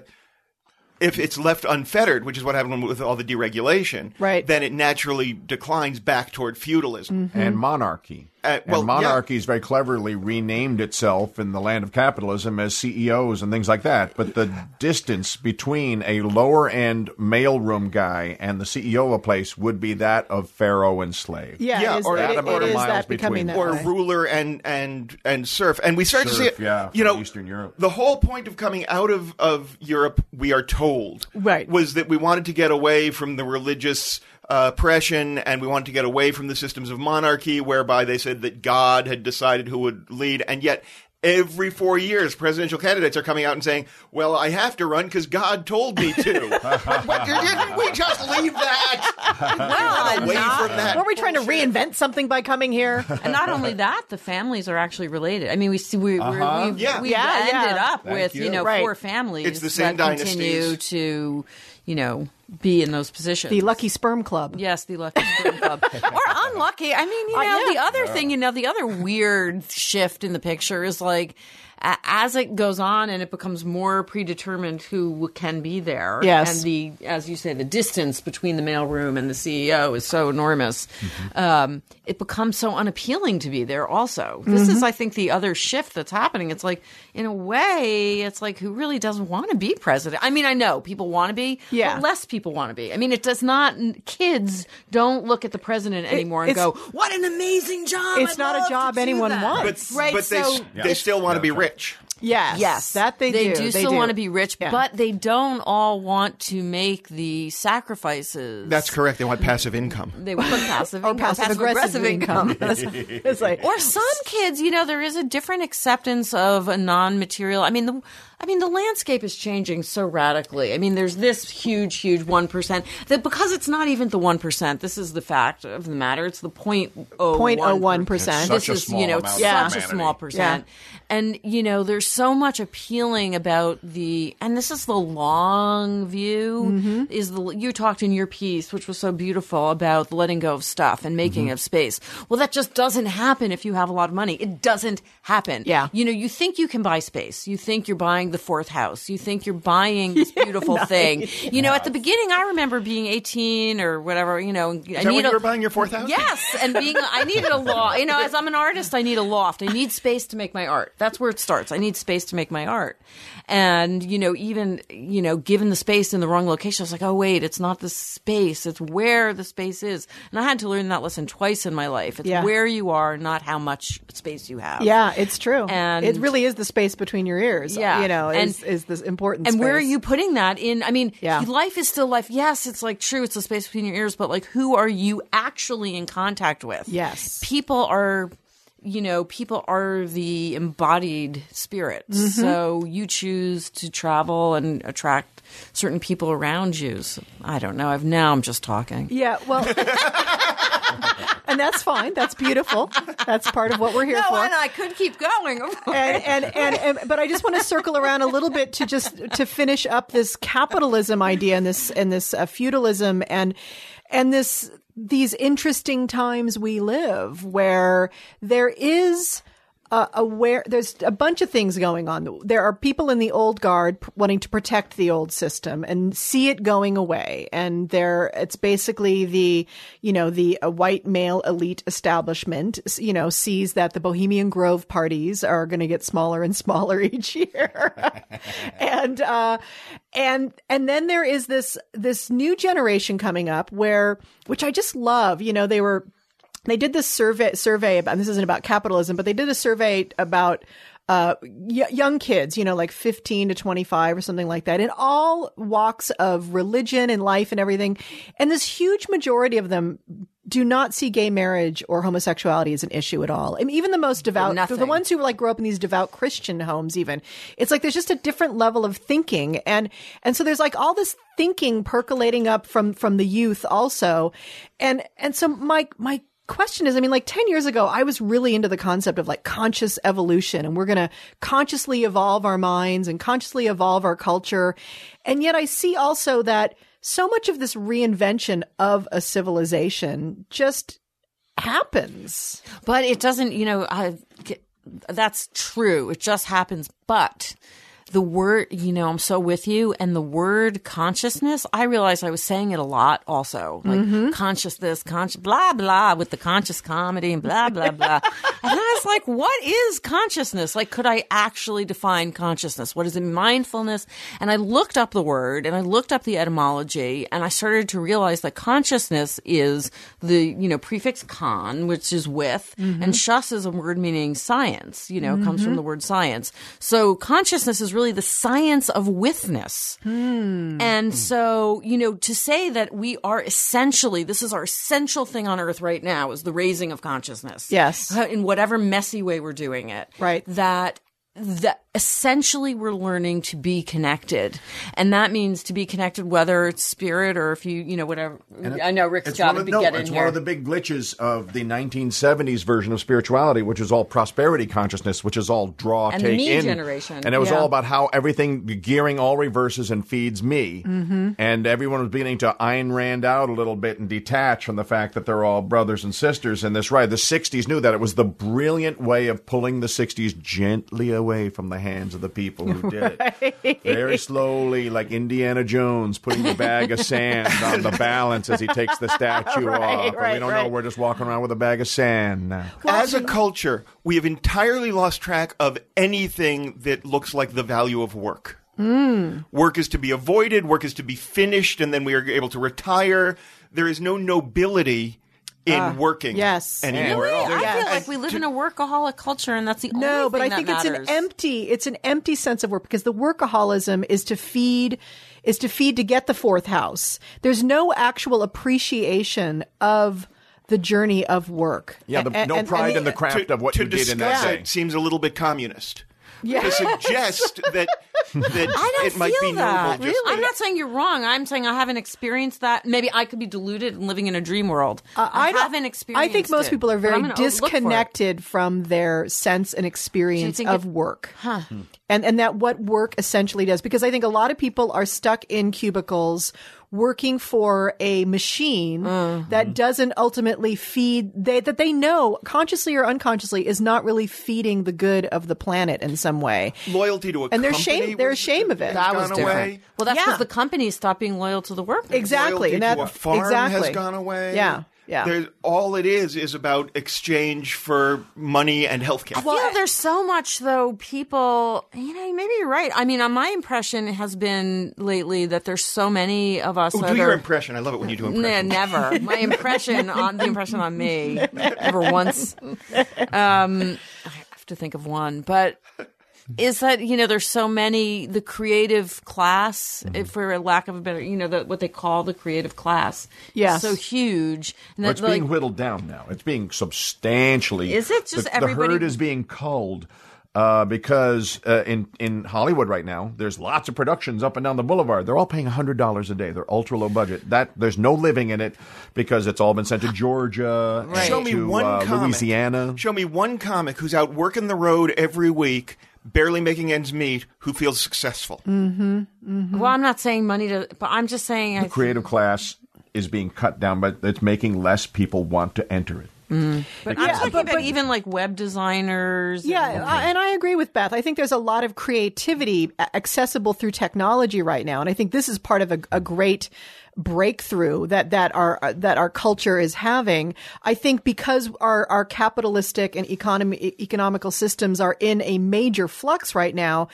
if it's left unfettered, which is what happened with all the deregulation, right. then it naturally declines back toward feudalism. Mm-hmm. And monarchy. Uh, well, and monarchies yeah. very cleverly renamed itself in the land of capitalism as C E Os and things like that. But the distance between a lower-end mailroom guy and the C E O of a place would be that of pharaoh and slave. Yeah, yeah is, or that, it, amount it, of miles that between. That or way. ruler and, and, and serf. And we start surf, to see it, yeah, you know, Eastern Europe. The whole point of coming out of, of Europe, we are told, right. was that we wanted to get away from the religious... Uh, oppression, and we wanted to get away from the systems of monarchy whereby they said that God had decided who would lead, and yet every four years presidential candidates are coming out and saying, well, I have to run because God told me to. But what, didn't we just leave that? Well, away not, from that. Were we trying to reinvent something by coming here? And not only that, the families are actually related. I mean, we see we uh-huh. we yeah. yeah, ended yeah. up Thank with you, you know right. four families. It's the same that continue to you know. be in those positions. The Lucky Sperm Club. Yes, the Lucky Sperm Club. Or unlucky. I mean, you know, uh, yeah. the other yeah. thing, you know, the other weird shift in the picture is like, a- as it goes on and it becomes more predetermined who can be there. Yes. And the, as you say, the distance between the mailroom and the C E O is so enormous. Mm-hmm. Um, it becomes so unappealing to be there also. This mm-hmm. is, I think, the other shift that's happening. It's like, in a way, it's like, who really doesn't want to be president? I mean, I know people want to be, yeah. but less people. People want to be. I mean, it does not. Kids don't look at the president anymore it, and go, "What an amazing job!" It's I'd not a job anyone that. wants, but, right? But so they, yeah. they still want to be rich. Yes, yes, that they, they do. do. They still do. want to be rich, yeah. but they don't all want to make the sacrifices. That's correct. They want passive income. They want passive or income. Passive or passive aggressive, aggressive income. income. It's like, or some kids, you know, there is a different acceptance of a non-material. I mean, the, I mean, the landscape is changing so radically. I mean, there's this huge, huge one percent that because it's not even the one percent. This is the fact of the matter. It's the zero point zero one percent. This is, you know, it's yeah. such a small percent. Yeah. And, you know, there's so much appealing about the, and this is the long view, mm-hmm. is the, you talked in your piece, which was so beautiful, about letting go of stuff and making mm-hmm. of space. Well, that just doesn't happen if you have a lot of money. It doesn't happen. Yeah. You know, you think you can buy space. You think you're buying the fourth house. You think you're buying this beautiful yeah, thing. You yeah. know, at the beginning, I remember being eighteen or whatever, you know. Is I that need when a, you were buying your fourth house? Yes. And being, I needed a loft. You know, as I'm an artist, I need a loft. I need space to make my art. That's where it starts. I need space to make my art. And, you know, even, you know, given the space in the wrong location, I was like, oh, wait, it's not the space. It's where the space is. And I had to learn that lesson twice in my life. It's yeah. where you are, not how much space you have. Yeah, it's true. And it really is the space between your ears, yeah. you know, is, and, is this important and space. And where are you putting that in? I mean, yeah. life is still life. Yes, it's like true. It's the space between your ears. But like, who are you actually in contact with? Yes. People are... You know, people are the embodied spirits. Mm-hmm. So you choose to travel and attract certain people around you. So, I don't know. I've now I'm just talking. Yeah, well, and that's fine. That's beautiful. That's part of what we're here no, for. No, and I could keep going. And, and, and, and but I just want to circle around a little bit to just to finish up this capitalism idea and this and this uh, feudalism and and this. These interesting times we live where there is uh, aware, there's a bunch of things going on. There are people in the old guard p- wanting to protect the old system and see it going away. And there, it's basically the, you know, the uh, white male elite establishment, you know, sees that the Bohemian Grove parties are going to get smaller and smaller each year. and, uh, And and then there is this this new generation coming up where which I just love. You know, they were they did this survey survey about, and this isn't about capitalism, but they did a survey about uh y- young kids, you know, like fifteen to twenty-five or something like that, in all walks of religion and life and everything. And this huge majority of them do not see gay marriage or homosexuality as an issue at all. I mean, even the most devout, the ones who like grow up in these devout Christian homes, even it's like there's just a different level of thinking, and and so there's like all this thinking percolating up from from the youth also, and and so my my. question is, I mean, like ten years ago, I was really into the concept of like conscious evolution, and we're going to consciously evolve our minds and consciously evolve our culture. And yet I see also that so much of this reinvention of a civilization just happens. But it doesn't, you know, I, that's true. It just happens. But the word, you know, I'm so with you. And the word consciousness, I realized I was saying it a lot also. Like mm-hmm. conscious this, conscious, blah, blah, with the conscious comedy and blah, blah, blah. And I was like, what is consciousness? Like, could I actually define consciousness? What is it? Mindfulness? And I looked up the word and I looked up the etymology, and I started to realize that consciousness is the, you know, prefix con, which is with, mm-hmm. and shus is a word meaning science, you know, mm-hmm. comes from the word science. So consciousness is really the science of withness. Hmm. And so, you know, to say that we are essentially, this is our essential thing on earth right now, is the raising of consciousness. Yes. In whatever messy way we're doing it. Right. That, that essentially we're learning to be connected. And that means to be connected, whether it's spirit or if you, you know, whatever. It, I know Rick's got to be no, getting It's here. One of the big glitches of the nineteen seventies version of spirituality, which is all prosperity consciousness, which is all draw, and take, the me in. Generation. And it was yeah. all about how everything, the gearing all reverses and feeds me. Mm-hmm. And everyone was beginning to Ayn Rand out a little bit and detach from the fact that they're all brothers and sisters in this ride. The sixties knew that. It was the brilliant way of pulling the sixties gently away from the hands of the people who did right. it. Very slowly, like Indiana Jones putting the bag of sand on the balance as he takes the statue right, off. Right, we don't right. know. We're just walking around with a bag of sand now. Well, as a culture, we have entirely lost track of anything that looks like the value of work. Mm. Work is to be avoided. Work is to be finished. And then we are able to retire. There is no nobility in uh, working yes. anymore really? At all. I yes. feel like we live in a workaholic culture, and that's the no, only thing but I that think matters. It's an empty, it's an empty sense of work, because the workaholism is to feed, is to feed to get the fourth house. There's no actual appreciation of the journey of work. Yeah, the, and, no and, pride and the, in the craft to, of what you did in that day. It seems a little bit communist. Yeah. To suggest that, that I don't it might feel be that. Normal. Really? I'm not saying you're wrong. I'm saying I haven't experienced that. Maybe I could be deluded and living in a dream world. Uh, I, I haven't experienced it. I think most it, people are very disconnected from their sense and experience of it, work. Huh. Hmm. And and that what work essentially does. Because I think a lot of people are stuck in cubicles working for a machine mm-hmm. that doesn't ultimately feed they that they know consciously or unconsciously is not really feeding the good of the planet in some way. Loyalty to a and company. And they're ashamed they're ashamed of it. That was different. Away. Well, that's because yeah. the company stopped being loyal to the workers. Exactly. Loyalty and that to a farm exactly. has gone away. Yeah. Yeah. There's, all it is is about exchange for money and healthcare. Well, yeah, there's so much, though, people, you know, maybe you're right. I mean, my impression has been lately that there's so many of us. Oh, that do your are, impression. I love it when you do impressions. N- never. My impression on the impression on me. Never once. Um, I have to think of one. But is that, you know, there's so many, the creative class, mm-hmm. for lack of a better, you know, the, what they call the creative class. Yes. Is so huge. And well, that, it's like, being whittled down now. It's being substantially. Is it just the, everybody? The herd is being culled uh, because uh, in, in Hollywood right now, there's lots of productions up and down the boulevard. They're all paying one hundred dollars a day. They're ultra low budget. That There's no living in it because it's all been sent to Georgia, right. Show me to one uh, comic, Louisiana. Show me one comic who's out working the road every week, barely making ends meet, who feels successful. Mm-hmm, mm-hmm. Well, I'm not saying money to, but I'm just saying. The I, creative class is being cut down, but it's making less people want to enter it. Mm. But I'm yeah, talking but, about but, even like web designers. Yeah, and, uh, and I agree with Beth. I think there's a lot of creativity accessible through technology right now. And I think this is part of a, a great breakthrough that that our that our culture is having. I think because our our capitalistic and economy economical systems are in a major flux right now.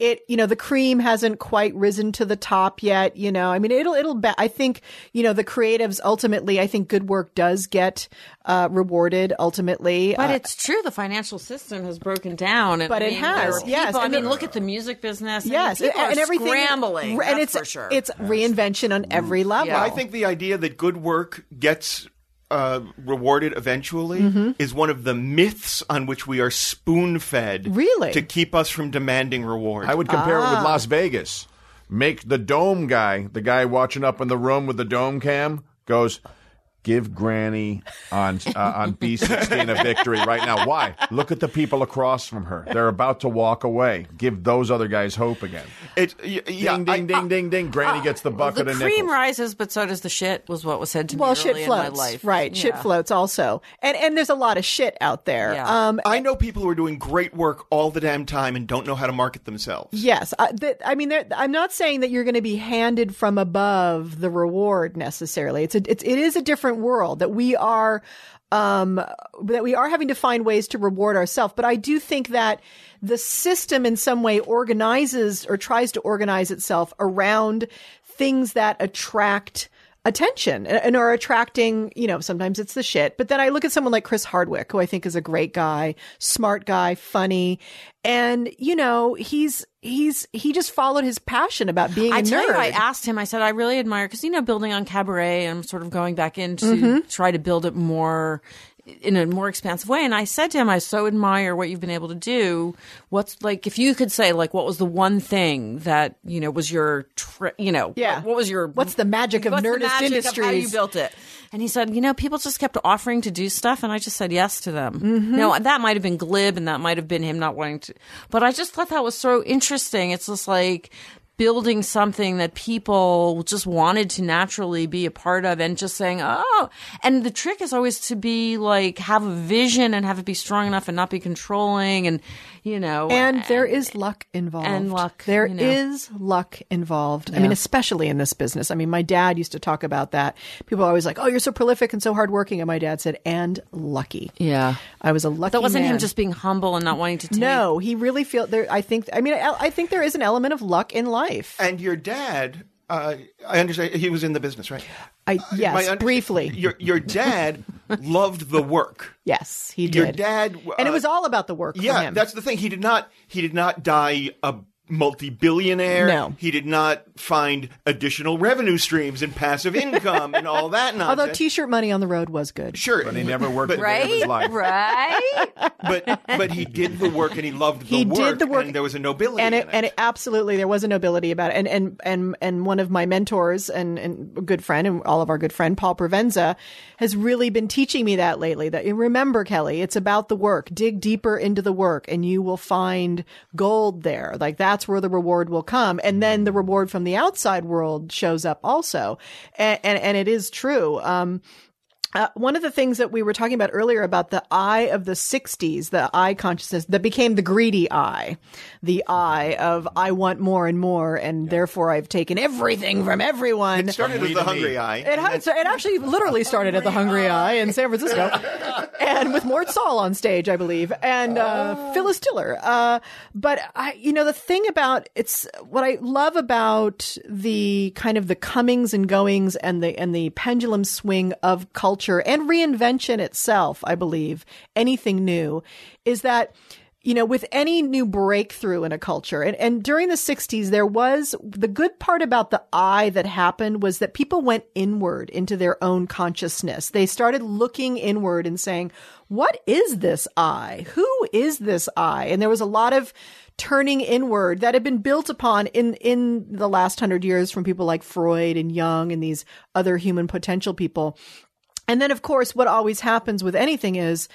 It, you know, the cream hasn't quite risen to the top yet. You know, I mean, it'll, it'll, ba- I think, you know, the creatives ultimately, I think good work does get uh, rewarded ultimately. But uh, it's true. The financial system has broken down. And, but I mean, it has. People, yes. I mean, look at the music business. Yes. I mean, and, and everything. Scrambling. And it's, for sure. It's reinvention on every level. Yeah. I think the idea that good work gets Uh, rewarded eventually mm-hmm. is one of the myths on which we are spoon-fed really? to keep us from demanding reward. I would compare ah. it with Las Vegas. Make the dome guy, the guy watching up in the room with the dome cam, goes, give Granny on uh, on B sixteen a victory right now. Why? Look at the people across from her. They're about to walk away. Give those other guys hope again. It's, yeah, ding, ding, I, ding, uh, ding, ding. Granny uh, gets the bucket of nickels. The cream rises, but so does the shit, was what was said to well, me early shit floats, in my life. Right. Yeah. Shit floats also. And and there's a lot of shit out there. Yeah. Um, I know people who are doing great work all the damn time and don't know how to market themselves. Yes. I, th- I mean, I'm not saying that you're going to be handed from above the reward necessarily. It's a, it's, it is a different world that we are um that we are having to find ways to reward ourselves. But I do think that the system in some way organizes or tries to organize itself around things that attract attention and are attracting, you know, sometimes it's the shit. But then I look at someone like Chris Hardwick, who I think is a great guy, smart guy, funny. And, you know, he's he's he just followed his passion about being a nerd. I tell you, I asked him, I said, I really admire, because, you know, building on Cabaret, and I'm sort of going back in to mm-hmm. try to build it more in a more expansive way. And I said to him, I so admire what you've been able to do. What's like, if you could say, like, what was the one thing that, you know, was your, tri- you know, yeah. what, what was your, what's the magic of Nerdist Industries? How you built it. And he said, you know, people just kept offering to do stuff, and I just said yes to them. Mm-hmm. Now, that might have been glib, and that might have been him not wanting to, but I just thought that was so interesting. It's just like building something that people just wanted to naturally be a part of, and just saying, oh, and the trick is always to be like, have a vision and have it be strong enough and not be controlling, and, you know. And, and there is luck involved. And luck. There you know. is luck involved. Yeah. I mean, especially in this business. I mean, my dad used to talk about that. People are always like, oh, you're so prolific and so hardworking. And my dad said, and lucky. Yeah. I was a lucky man. That wasn't man. him just being humble and not wanting to take. No, he really feel there. I think, I mean, I, I think there is an element of luck in life. Life. And your dad, uh, I understand he was in the business, right? I, yes, uh, briefly. Your your dad loved the work. Yes, he did. Your dad, uh, and it was all about the work. Yeah, for him. That's the thing. He did not. He did not die a multi-billionaire. No, he did not find additional revenue streams and passive income and all that nonsense. Although T-shirt money on the road was good. Sure, but he never worked but, a right? day of his life. Right, but but he did the work and he loved the he work. He did the work, and there was a nobility. And it, in it. and it, absolutely, there was a nobility about it. And and and and one of my mentors and and a good friend and all of our good friend Paul Provenza has really been teaching me that lately. That remember, Kelly, it's about the work. Dig deeper into the work, and you will find gold there. Like that. That's where the reward will come. And then the reward from the outside world shows up also. And, and, and it is true. Um, Uh, one of the things that we were talking about earlier about the eye of the sixties, the eye consciousness that became the greedy eye, the eye of I want more and more, and yeah. therefore I've taken everything from everyone. It started with the hungry eye. It, ha- so it actually literally started at the hungry eye in San Francisco and with Mort Saul on stage, I believe, and uh, oh. Phyllis Diller. Uh, but, I, you know, the thing about it's what I love about the kind of the comings and goings and the and the pendulum swing of culture and reinvention itself, I believe, anything new, is that, you know, with any new breakthrough in a culture, and, and during the sixties, there was the good part about the I that happened was that people went inward into their own consciousness. They started looking inward and saying, what is this I? Who is this I? And there was a lot of turning inward that had been built upon in, in the last hundred years from people like Freud and Jung and these other human potential people. And then, of course, what always happens with anything is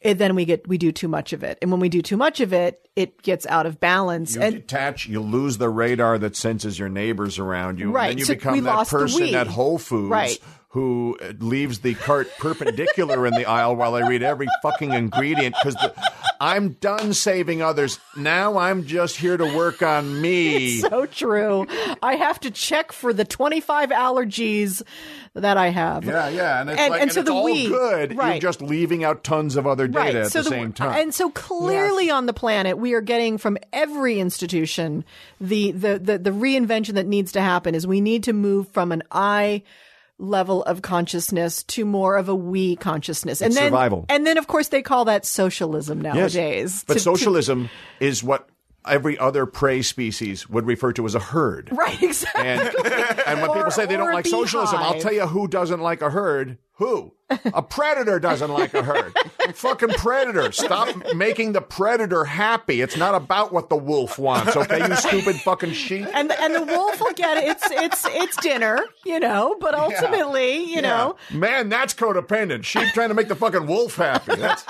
it, then we get we do too much of it. And when we do too much of it, it gets out of balance. You and, detach. You lose the radar that senses your neighbors around you. Right. And then you so become that person at Whole Foods. Right. Who leaves the cart perpendicular in the aisle while I read every fucking ingredient because I'm done saving others. Now I'm just here to work on me. It's so true. I have to check for the twenty-five allergies that I have. Yeah, yeah. And it's, and, like, and and so it's the all we, good. Right. You're just leaving out tons of other data right. at so the, the same time. And so clearly yes. on the planet, we are getting from every institution the, the, the, the reinvention that needs to happen is we need to move from an I level of consciousness to more of a we consciousness. And it's then survival. And then, of course, they call that socialism nowadays. Yes, but to, socialism to... is what every other prey species would refer to as a herd. Right, exactly. And, and when or, people say they don't like beehive. Socialism, I'll tell you who doesn't like a herd. Who? A predator doesn't like a herd. Fucking predator. Stop making the predator happy. It's not about what the wolf wants, okay, you stupid fucking sheep. And the, and the wolf will get it. It's, it's, it's dinner, you know, but ultimately, yeah. you yeah. know. Man, that's codependent. Sheep trying to make the fucking wolf happy. That's...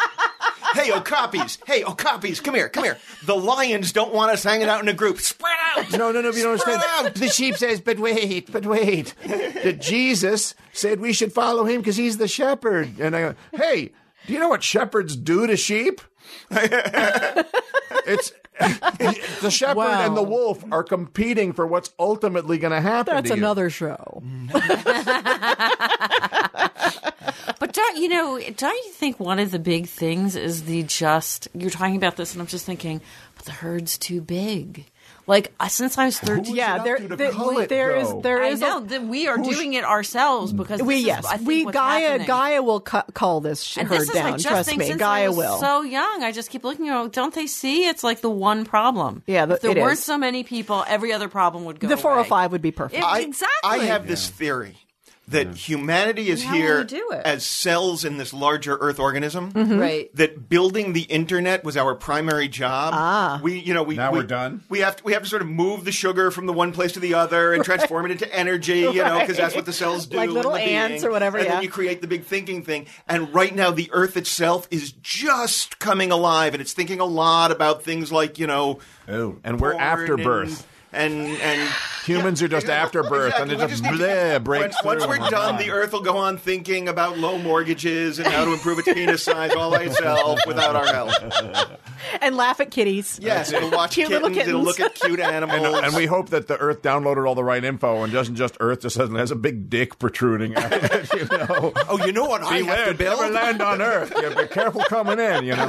Hey, Okapis. Hey, Okapis. Come here. Come here. The lions don't want us hanging out in a group. Spread out. No, no, no. You don't Spread understand. Out. The sheep says, but wait, but wait. That Jesus said we should follow him because he's the shepherd. And I go, hey, do you know what shepherds do to sheep? It's... The shepherd wow. and the wolf are competing for what's ultimately going to happen. That's to you. Another show. But don't you know? Don't you think one of the big things is the just? You're talking about this, and I'm just thinking, but the herd's too big. Like since I was thirteen, yeah, there, the, the, it, there is, there is. I know that we are Who's, doing it ourselves because we, this yes, is, I think we what's Gaia, happening. Gaia will cu- call this sh- and her this is down. Like, just trust me, Gaia I was will. So young, I just keep looking. Oh, don't they see? It's like the one problem. Yeah, the, if there weren't is. So many people, every other problem would go. The four oh five away. Would be perfect. I, exactly. I have yeah. this theory that yeah. humanity is How here as cells in this larger Earth organism. Mm-hmm. Right. That building the internet was our primary job. Ah. We, you know, we now we, we're done. We have to, we have to sort of move the sugar from the one place to the other and right. transform it into energy. You right. know, because that's what the cells do. Like little ants being. Or whatever. And yeah. then you create the big thinking thing. And right now, the Earth itself is just coming alive, and it's thinking a lot about things like you know, oh, and we're afterbirth. And and humans yeah, are just exactly, after birth, exactly. and it just, just bleh, breaks when, through. Once we're done, on. The Earth will go on thinking about low mortgages and how to improve its penis size all by itself without our help. And laugh at kitties. Yes, it'll watch cute kittens, little kittens. It'll look at cute animals. And, and we hope that the Earth downloaded all the right info and doesn't just Earth just has a big dick protruding out of it, you know? Oh, you know what I have to build? Never land on Earth. You have to be careful coming in, you know?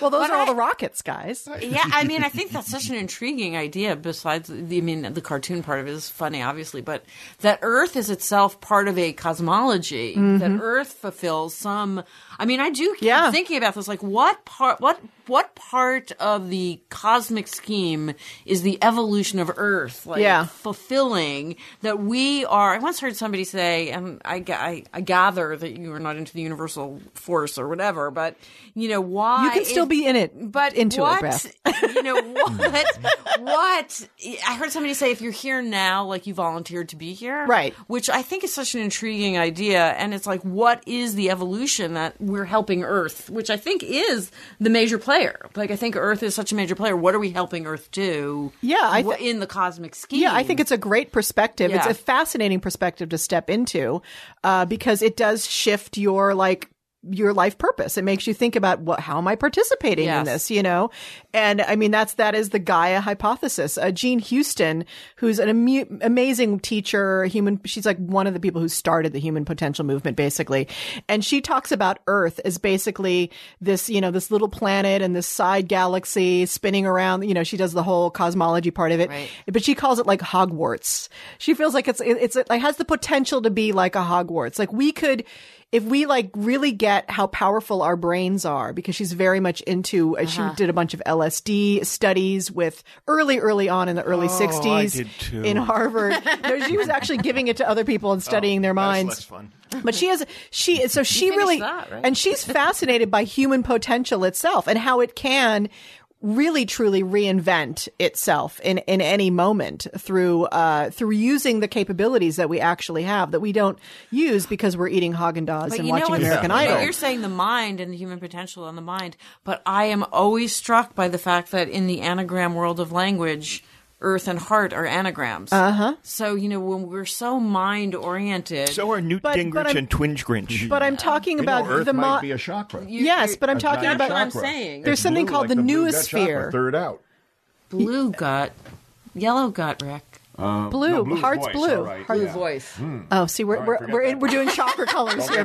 Well, those but are I, all the rockets, guys. Yeah, I mean, I think that's such an intriguing idea, besides, the, I mean, the cartoon part of it is funny, obviously, but that Earth is itself part of a cosmology, mm-hmm. that Earth fulfills some... I mean, I do keep yeah. thinking about this, like, what part... what. What part of the cosmic scheme is the evolution of Earth, like yeah. fulfilling that we are? I once heard somebody say, and I, I, I gather that you are not into the universal force or whatever, but you know why you can still it, be in it, but into what, it, Beth. You know what? What I heard somebody say, if you're here now, like you volunteered to be here. Right. Which I think is such an intriguing idea. And it's like, what is the evolution that we're helping Earth, which I think is the major player. Like, I think Earth is such a major player. What are we helping Earth do? Yeah, I th- in the cosmic scheme? Yeah, I think it's a great perspective. Yeah. It's a fascinating perspective to step into uh, because it does shift your, like, your life purpose. It makes you think about what, how am I participating yes. in this, you know? And I mean, that's, that is the Gaia hypothesis. Uh, Jean Houston, who's an amu- amazing teacher, human, she's like one of the people who started the human potential movement, basically. And she talks about Earth as basically this, you know, this little planet and this side galaxy spinning around, you know, she does the whole cosmology part of it, right. But she calls it like Hogwarts. She feels like it's, it's, it has the potential to be like a Hogwarts. Like we could, if we like really get how powerful our brains are, because she's very much into, uh-huh. she did a bunch of L S D studies with early, early on in the early sixties. I did too. In Harvard. No, she was actually giving it to other people and studying oh, their minds. That's less fun. But she has, she, so she really, that, right? And she's fascinated by human potential itself and how it can really truly reinvent itself in, in any moment through uh, through using the capabilities that we actually have that we don't use because we're eating Haagen-Dazs and watching American yeah. Idol. But you're saying the mind and the human potential on the mind, but I am always struck by the fact that in the anagram world of language, Earth and heart are anagrams. Uh-huh. So, you know, when we're so mind-oriented... So are Newt but, Gingrich but and Twinge Grinch. But I'm talking you about... Know, Earth the mo- might be a chakra. You, yes, but I'm talking about... That's what I'm saying. There's it's something blue, called like the, the noosphere. Third out. Blue gut. Yellow gut, Rick. Um, blue, no, blue heart's voice, blue, right. Heart yeah. voice. Mm. Oh, see, we're right, we're we're, in, we're doing chakra colors here.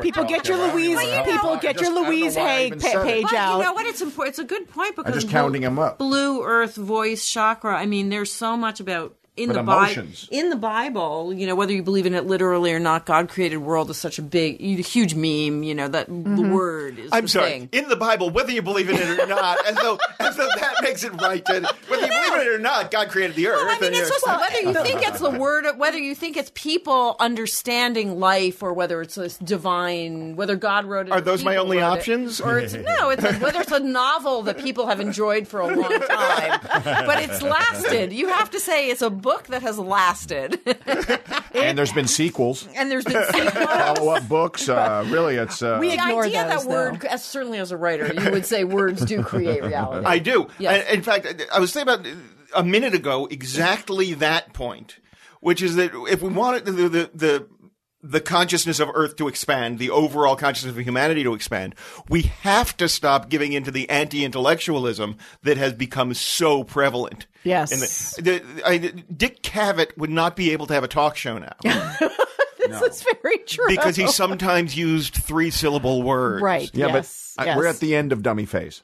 People get your Louise, well, you people know, get your Louise Haig page out. But you know what? It's important. It's a good point because I'm just counting them up. Blue, earth, voice, chakra. I mean, there's so much about. In the, Bi- in the Bible, you know, whether you believe in it literally or not, God created world is such a big, huge meme, you know, that mm-hmm. the word is I'm the sorry, thing. In the Bible, whether you believe in it or not, as though as though that makes it right. Whether you no. believe in it or not, God created the earth. Well, I mean, it's also whether you think it's the word, whether you think it's people understanding life or whether it's this divine, whether God wrote it. Are those my only options? It, or it's, no, it's like whether it's a novel that people have enjoyed for a long time, but it's lasted. You have to say it's a book that has lasted. And there's been sequels. And there's been sequels. Follow-up books. Uh, really, it's... Uh, we ignore the idea those, that word, though. Certainly as a writer, you would say words do create reality. I do. Yes. In fact, I was thinking about a minute ago exactly that point, which is that if we wanted the the, the, the consciousness of Earth to expand, the overall consciousness of humanity to expand, we have to stop giving into the anti-intellectualism that has become so prevalent. Yes. And the, the, I, Dick Cavett would not be able to have a talk show now. This no. is very true. Because he sometimes used three-syllable words. Right. Yeah, yes. but yes. I, we're at the end of dummy phase.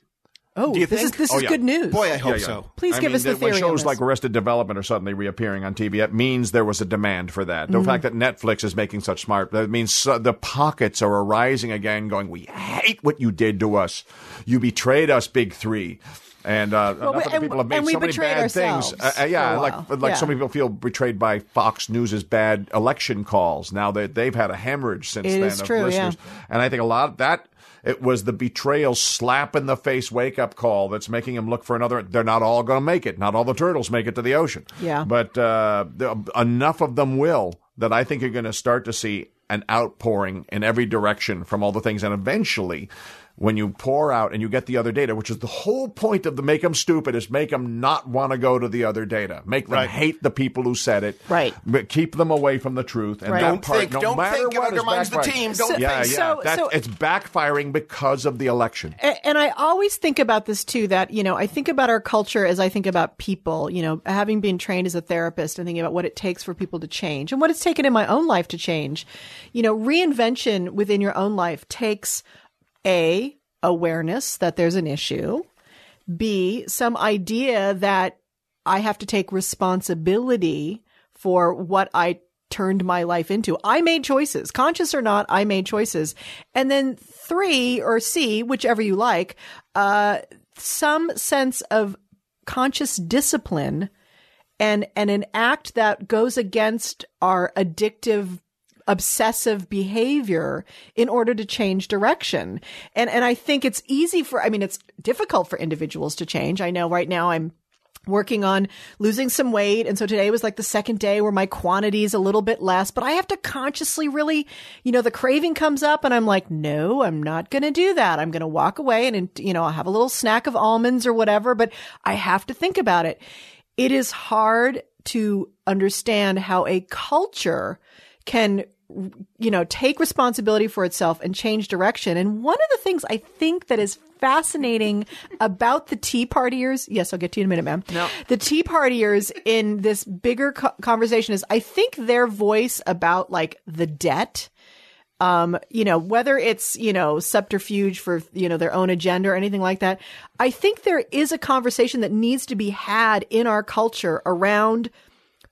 Oh, this think? is this oh, is yeah. good news. Boy, I hope yeah, yeah. so. Please I give mean, us the theory. When shows like Arrested Development are suddenly reappearing on T V, it means there was a demand for that. Mm-hmm. The fact that Netflix is making such smart, that means so, the pockets are arising again going, we hate what you did to us. You betrayed us, Big Three. And uh, well, we, and, people have made so many bad things. Uh, uh, yeah, like like yeah. so many people feel betrayed by Fox News's bad election calls. Now that they, they've had a hemorrhage since it then is of true, listeners, yeah. and I think a lot of that it was the betrayal, slap in the face, wake up call that's making them look for another. They're not all going to make it. Not all the turtles make it to the ocean. Yeah, but uh, enough of them will that I think you're going to start to see an outpouring in every direction from all the things, and eventually. When you pour out and you get the other data, which is the whole point of the make them stupid is make them not want to go to the other data. Make them right. hate the people who said it. Right. But keep them away from the truth. And right. that don't part, think, no don't matter think what, it undermines the team. Don't so, think. Yeah, yeah. So, so, it's backfiring because of the election. And, and I always think about this too, that, you know, I think about our culture as I think about people, you know, having been trained as a therapist and thinking about what it takes for people to change and what it's taken in my own life to change. You know, reinvention within your own life takes A, awareness that there's an issue. B, some idea that I have to take responsibility for what I turned my life into. I made choices. Conscious or not, I made choices. And then three, or C, whichever you like, uh, some sense of conscious discipline and, and an act that goes against our addictive obsessive behavior in order to change direction. And and I think it's easy for, I mean, it's difficult for individuals to change. I know right now I'm working on losing some weight. And so today was like the second day where my quantity is a little bit less, but I have to consciously really, you know, the craving comes up and I'm like, no, I'm not going to do that. I'm going to walk away and, you know, I'll have a little snack of almonds or whatever, but I have to think about it. It is hard to understand how a culture can, you know, take responsibility for itself and change direction. And one of the things I think that is fascinating about the Tea Partiers, yes, I'll get to you in a minute, ma'am. No. The Tea Partiers in this bigger co- conversation is, I think their voice about like the debt, um, you know, whether it's, you know, subterfuge for, you know, their own agenda or anything like that. I think there is a conversation that needs to be had in our culture around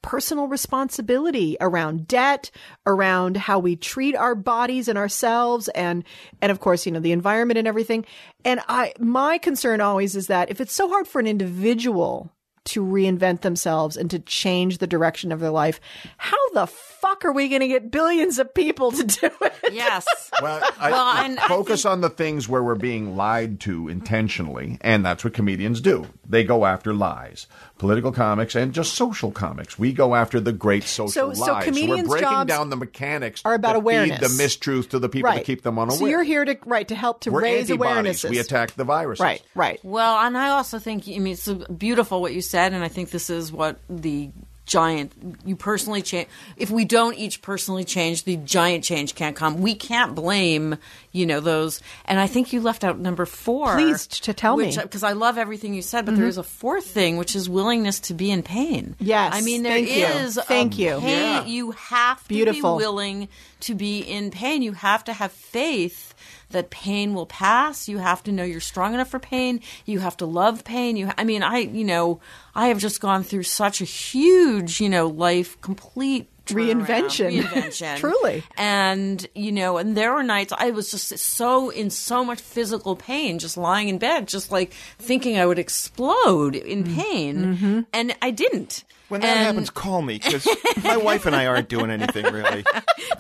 personal responsibility, around debt, around how we treat our bodies and ourselves, and and of course, you know, the environment and everything. And I, my concern always is that if it's so hard for an individual to reinvent themselves and to change the direction of their life, how the fuck are we going to get billions of people to do it? Yes. Well, I, well I, and focus I think... on the things where we're being lied to intentionally, and that's what comedians do. They go after lies. Political comics and just social comics. We go after the great social so, lies. So comedians' so we're breaking jobs down the mechanics are about that awareness. Feed the mistruth to the people right. to keep them unaware. So you're here to right to help to we're raise awareness. We attack the viruses. Right, right. Well, and I also think I mean it's beautiful what you said, and I think this is what the giant you personally change. If we don't each personally change, the giant change can't come. We can't blame, you know, those. And I think you left out number four. Please to tell which, me because I love everything you said, but mm-hmm. there is a fourth thing, which is willingness to be in pain. Yes, I mean there thank is. You. Thank a you. Pain. Yeah. You have Beautiful. To be willing to be in pain. You have to have faith that pain will pass. You have to know you're strong enough for pain. You have to love pain. You, I mean, I, you know, I have just gone through such a huge, you know, life complete reinvention. Reinvention. Truly. And, you know, and there were nights I was just so in so much physical pain, just lying in bed, just like thinking I would explode in pain. Mm-hmm. And I didn't. When that and, happens, call me, because my wife and I aren't doing anything, really.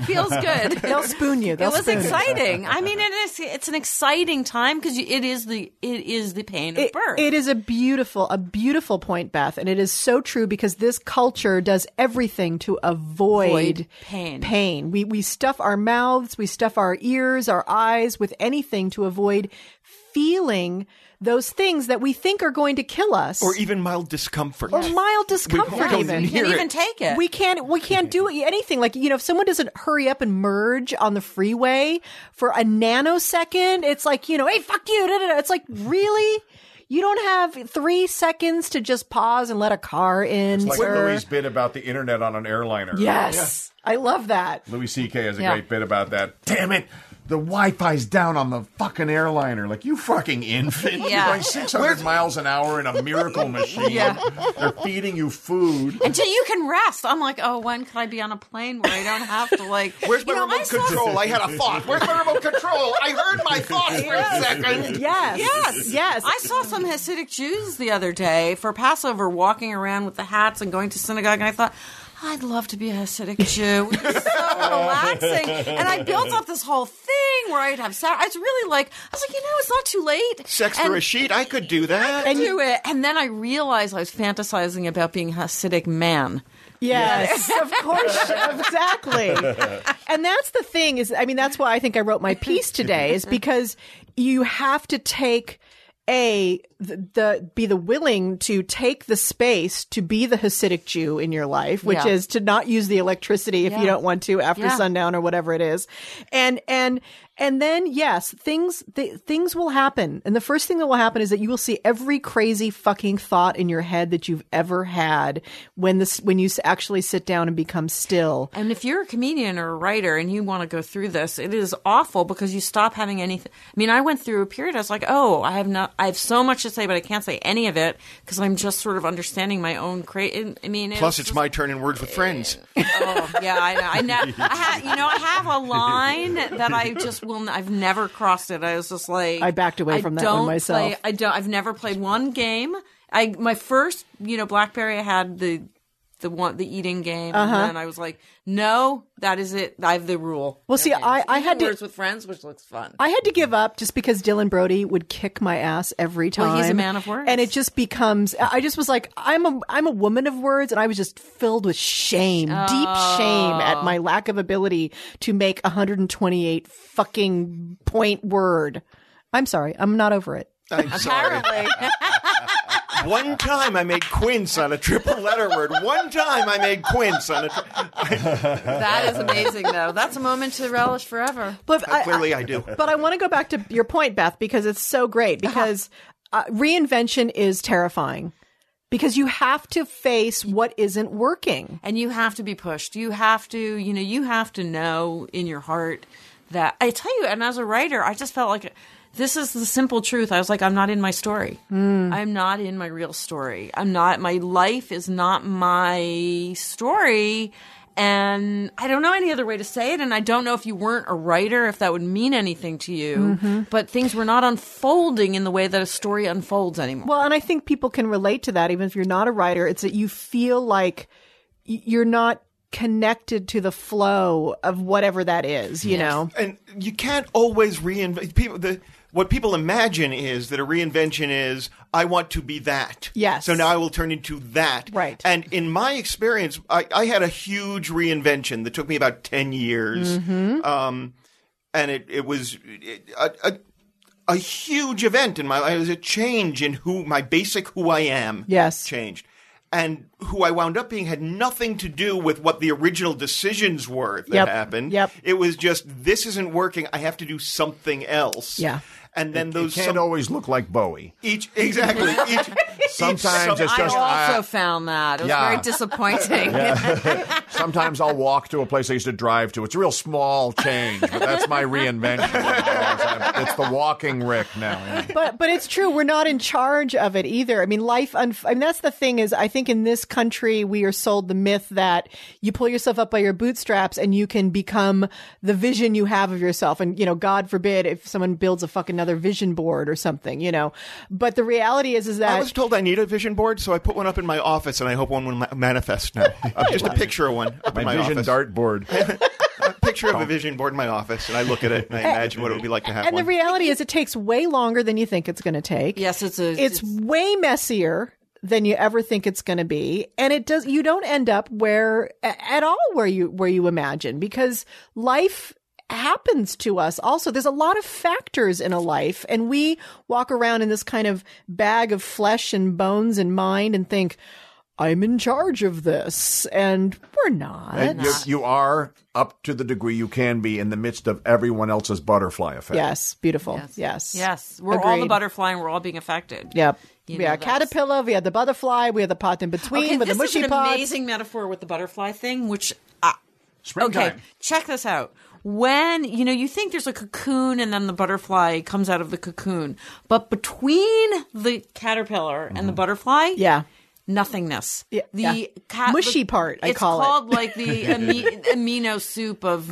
Feels good. They'll spoon you. They'll it was spoon exciting. You. I mean, it is, it's an exciting time, because it is the it is the pain of it, birth. It is a beautiful, a beautiful point, Beth, and it is so true, because this culture does everything to avoid, avoid pain. pain. We we stuff our mouths, we stuff our ears, our eyes with anything to avoid feeling those things that we think are going to kill us, or even mild discomfort, or mild discomfort. We even can't even take it. We can't. We can't do anything. Like, you know, if someone doesn't hurry up and merge on the freeway for a nanosecond, it's like, you know, hey, fuck you. Da, da, da. It's like, really. You don't have three seconds to just pause and let a car in. It's like sir. Louis' bit about the internet on an airliner. Yes, yeah. I love that. Louis C K has a yeah. great bit about that. Damn it. The Wi-Fi's down on the fucking airliner. Like, you fucking infant. Yeah. You're going six hundred miles an hour in a miracle machine. Yeah. They're feeding you food. Until you can rest. I'm like, oh, when can I be on a plane where I don't have to, like... Where's my you know, remote I control? Saw... I had a thought. Where's my remote control? I heard my thoughts for a second. Yes. Yes. Yes. I saw some Hasidic Jews the other day for Passover walking around with the hats and going to synagogue, and I thought... I'd love to be a Hasidic Jew. It was so relaxing. And I built up this whole thing where I'd have Saturday. I was really like, I was like, you know, it's not too late. Sex and for a sheet. I could do that. I could do it. And then I realized I was fantasizing about being a Hasidic man. Yes, yes. Of course. Exactly. And that's the thing is, I mean, that's why I think I wrote my piece today is because you have to take... A, the, the be the willing to take the space to be the Hasidic Jew in your life, which yeah. is to not use the electricity if yeah. you don't want to after yeah. sundown or whatever it is. And and and then, yes, things th- things will happen. And the first thing that will happen is that you will see every crazy fucking thought in your head that you've ever had when this when you actually sit down and become still. And if you're a comedian or a writer and you want to go through this, it is awful because you stop having anything. I mean, I went through a period I was like, oh, I have not. I have so much to say, but I can't say any of it because I'm just sort of understanding my own cra- I mean, it plus, it's just... my turn in Words with Friends. Oh, yeah, I know. I ne- I ha- you know, I have a line that I just will. N- I've never crossed it. I was just like, I backed away from I that don't one myself. Play, I don't. I've never played one game. I my first, you know, BlackBerry I had the the one, the eating game, uh-huh. and then I was like, no, that is it. I have the rule. Well, see, I, I had to words with friends, which looks fun. I had to give up just because Dylan Brody would kick my ass every time. Well, he's a man of words, and it just becomes. I just was like, I'm a I'm a woman of words, and I was just filled with shame, oh. deep shame at my lack of ability to make one hundred twenty-eight fucking point word. I'm sorry, I'm not over it. I'm sorry. One time I made quince on a triple letter word. One time I made quince on a. Tri- that is amazing, though. That's a moment to relish forever. But I, clearly, I, I do. But I want to go back to your point, Beth, because it's so great. Because uh, reinvention is terrifying. Because you have to face what isn't working, and you have to be pushed. You have to, you know, you have to know in your heart that I tell you. And as a writer, I just felt like. It, This is the simple truth. I was like, I'm not in my story. Mm. I'm not in my real story. I'm not, my life is not my story. And I don't know any other way to say it. And I don't know if you weren't a writer, if that would mean anything to you. Mm-hmm. But things were not unfolding in the way that a story unfolds anymore. Well, and I think people can relate to that. Even if you're not a writer, it's that you feel like you're not connected to the flow of whatever that is, you yes. know? And you can't always reinvent people. The, what people imagine is that a reinvention is, I want to be that. Yes. So now I will turn into that. Right. And in my experience, I, I had a huge reinvention that took me about ten years. Mm-hmm. Um, and it, it was it, a, a, a huge event in my life. It was a change in who my basic who I am yes. changed. And who I wound up being had nothing to do with what the original decisions were that yep. happened. Yep. It was just, this isn't working. I have to do something else. Yeah. And then it, those it can't some, always look like Bowie. Each exactly. Each, sometimes each, it's just. I also uh, found that it was yeah. very disappointing. Yeah. Sometimes I'll walk to a place I used to drive to. It's a real small change, but that's my reinvention. It's the walking Rick now. Yeah. But but it's true. We're not in charge of it either. I mean, life. Unf- I mean, that's the thing is, I think in this country we are sold the myth that you pull yourself up by your bootstraps and you can become the vision you have of yourself. And you know, God forbid if someone builds a fucking another vision board or something, you know. But the reality is, is that I was told I need a vision board, so I put one up in my office, and I hope one will ma- manifest now. Uh, just a picture of one up my in my vision office. Dart board. A picture of a vision board in my office, and I look at it and I imagine what it would be like to have and one. And the reality is, it takes way longer than you think it's going to take. Yes, it's a. It's, it's way messier than you ever think it's going to be, and it does. You don't end up where at all where you where you imagine because life. Happens to us also. There's a lot of factors in a life, and we walk around in this kind of bag of flesh and bones and mind and think, I'm in charge of this, and we're not. And you, you are up to the degree you can be in the midst of everyone else's butterfly effect. Yes, beautiful. Yes. Yes, yes. We're Agreed. All the butterfly and we're all being affected. Yep. You we are a caterpillar, we are the butterfly, we are the pot in between, okay, with the mushy pot. This is an amazing metaphor with the butterfly thing, which... Uh, Springtime. Okay, check this out. When, you know, you think there's a cocoon and then the butterfly comes out of the cocoon. But between the caterpillar mm-hmm. and the butterfly, yeah, nothingness. Yeah, the yeah. Ca- mushy the, part, I call it. It's called like the ami- amino soup of,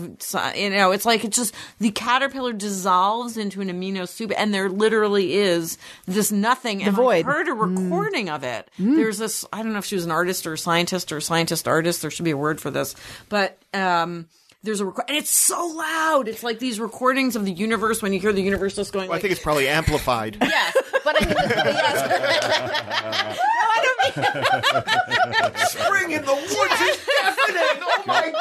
you know, it's like it's just the caterpillar dissolves into an amino soup and there literally is this nothing. The and void. I heard a recording mm. of it. Mm. There's this, I don't know if she was an artist or a scientist or a scientist artist. There should be a word for this. But, um... There's a record, and it's so loud. It's like these recordings of the universe when you hear the universe just going. Well, like, I think it's probably amplified. Yes, but I mean, yes. No, I don't mean. Spring in the woods is deafening. Oh my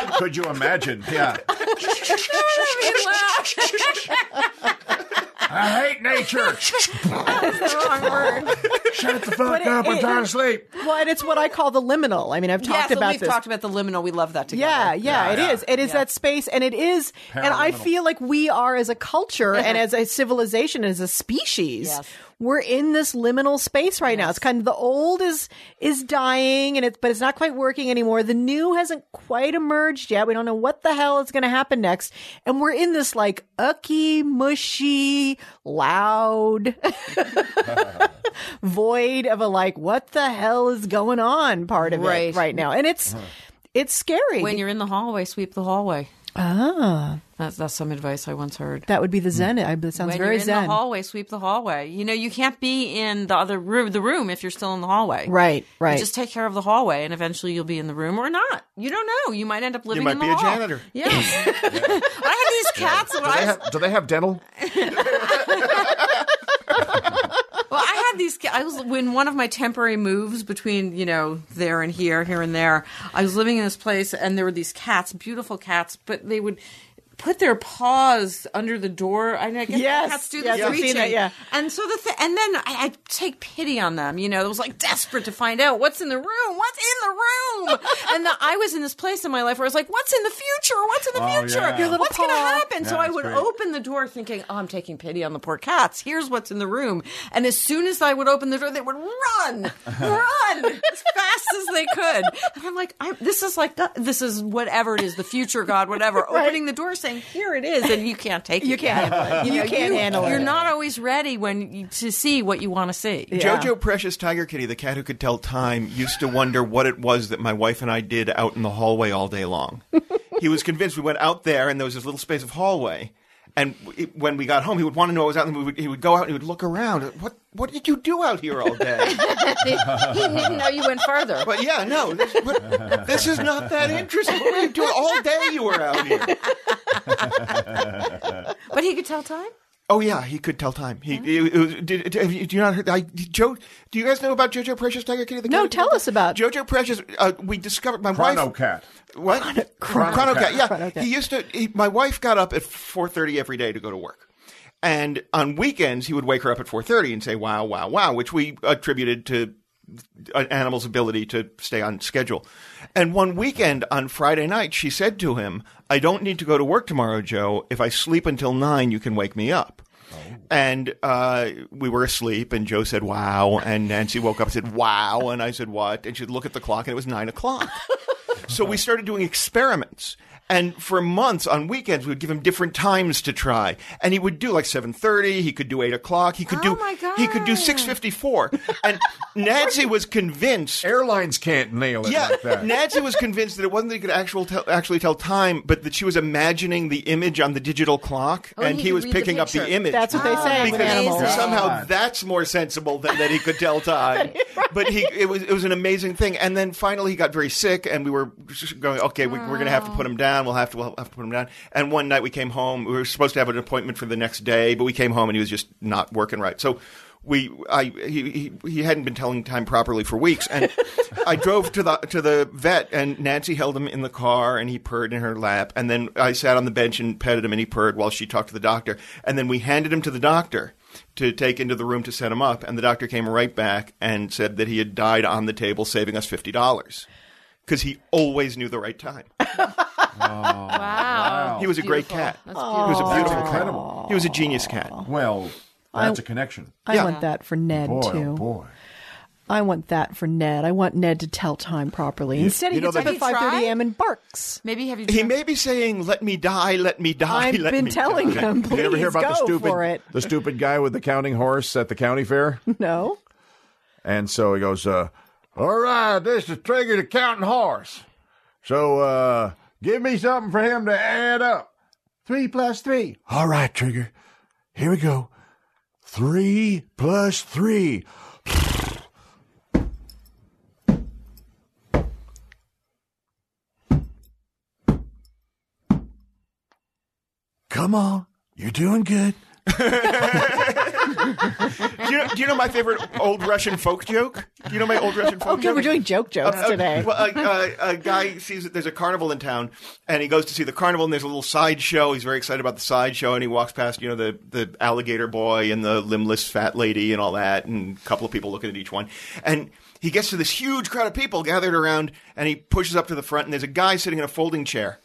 God! Could you imagine? Yeah. No, I don't mean loud. I hate nature. That's the wrong word. Shut the fuck it, up. It, I'm trying to sleep. Well, and it's what I call the liminal. I mean, I've talked yeah, about we've this. We've talked about the liminal. We love that together. Yeah, yeah, yeah it yeah. is. It is yeah. that space, and it is. Paraliminal. And I feel like we are, as a culture and as a civilization, as a species, yes. we're in this liminal space right yes. now. It's kind of the old is is dying, and it's but it's not quite working anymore. The new hasn't quite emerged yet. We don't know what the hell is going to happen next, and we're in this like ucky, mushy. Loud void of a like, what the hell is going on? Part of right. it right now, and it's it's scary when you're in the hallway. Sweep the hallway. Ah. That's, that's some advice I once heard. That would be the zen. I, that sounds when very you're in zen. In the hallway, sweep the hallway. You know, you can't be in the other room, the room if you're still in the hallway. Right, right. You just take care of the hallway, and eventually you'll be in the room or not. You don't know. You might end up living in the hall. You might be a hall. janitor. Yeah. yeah. I have these cats. Yeah. Do, they have, do they have dental? Well, I had these. I was in one of my temporary moves between, you know, there and here, here and there. I was living in this place, and there were these cats, beautiful cats, but they would put their paws under the door. I guess yes. cats do this yes, reaching. It, yeah. And so the th- and then I, I take pity on them. You know, I was like desperate to find out what's in the room, what's in the room. and the, I was in this place in my life where I was like, what's in the future? What's in the oh, future? Yeah. Your little what's going to happen? Yeah, so I would great. open the door, thinking, oh, I'm taking pity on the poor cats. Here's what's in the room. And as soon as I would open the door, they would run, run as fast as they could. And I'm like, I'm, this is like the, this is whatever it is, the future, God, whatever. right. Opening the door, saying, here it is, and you can't take it. You can't handle it. You, know, you can't you, handle you're it. You're not always ready when you, to see what you want to see. Yeah. Jojo Precious Tiger Kitty, the cat who could tell time, used to wonder what it was that my wife and I did out in the hallway all day long. He was convinced we went out there, and there was this little space of hallway. And it, when we got home, he would want to know I was out, and we would, he would go out and he would look around. What what did you do out here all day? he, he didn't know you went further. But yeah, no, this, what, this is not that interesting. What were you doing all day? You were out here. But he could tell time? Oh yeah, he could tell time. He, yeah. it, it was, did, did, do you not heard? I, Joe, do you guys know about Jojo Precious Tiger Kitty? The no, tell us about Jojo Precious. Uh, we discovered my Chrono wife. Cat. What? Chrono, Chrono, Chrono Cat. Cat. Yeah, Chrono Cat. He used to. He, my wife got up at four thirty every day to go to work, and on weekends he would wake her up at four thirty and say "Wow, wow, wow," which we attributed to an animal's ability to stay on schedule. And one weekend on Friday night, she said to him, I don't need to go to work tomorrow, Joe. If I sleep until nine, you can wake me up. Oh. And uh, we were asleep, and Joe said, wow. And Nancy woke up and said, wow. And I said, what? And she'd look at the clock, and it was nine o'clock. So we started doing experiments. And for months on weekends, we would give him different times to try, and he would do like seven thirty. He could do eight o'clock. He could oh do he could do six fifty four. And Nancy was convinced airlines can't nail it yeah, like that. Nancy was convinced that it wasn't that he could actual tell, actually tell time, but that she was imagining the image on the digital clock, oh, and he, he was picking the up the image. That's what they say. Oh, because somehow that's more sensible than that he could tell time. right. But he it was it was an amazing thing. And then finally he got very sick, and we were going okay, we, oh. we're going to have to put him down. We'll have to we'll have to put him down. And one night we came home. We were supposed to have an appointment for the next day, but we came home and he was just not working right. So we, I, he, he, he hadn't been telling time properly for weeks. And I drove to the to the vet, and Nancy held him in the car, and he purred in her lap. And then I sat on the bench and petted him, and he purred while she talked to the doctor. And then we handed him to the doctor to take into the room to set him up. And the doctor came right back and said that he had died on the table, saving us fifty dollars because he always knew the right time. Oh, wow. He was a beautiful. great cat. That's beautiful. He was a beautiful that's cat. Incredible. He was a genius cat. Well, that's I, a connection. I yeah. want that for Ned, boy, too. Oh, boy. I want that for Ned. I want Ned to tell time properly. Instead, you he gets up at five thirty a.m. and barks. Maybe have you tried? He may be saying, let me die, let me die, I've let been me telling die. him, please you ever hear about go the stupid, for it. The stupid guy with the counting horse at the county fair? No. And so he goes, uh, all right, this is Trigger the counting horse. So, uh... give me something for him to add up. Three plus three. All right, Trigger. Here we go. Three plus three. Come on. You're doing good. do, you know, do you know my favorite old Russian folk joke? Do you know my old Russian folk okay, joke? Okay, we're doing joke jokes uh, today. Uh, well, uh, uh, a guy sees that there's a carnival in town, and he goes to see the carnival, and there's a little sideshow. He's very excited about the sideshow, and he walks past, you know, the, the alligator boy and the limbless fat lady and all that, and a couple of people looking at each one. And he gets to this huge crowd of people gathered around, and he pushes up to the front, and there's a guy sitting in a folding chair,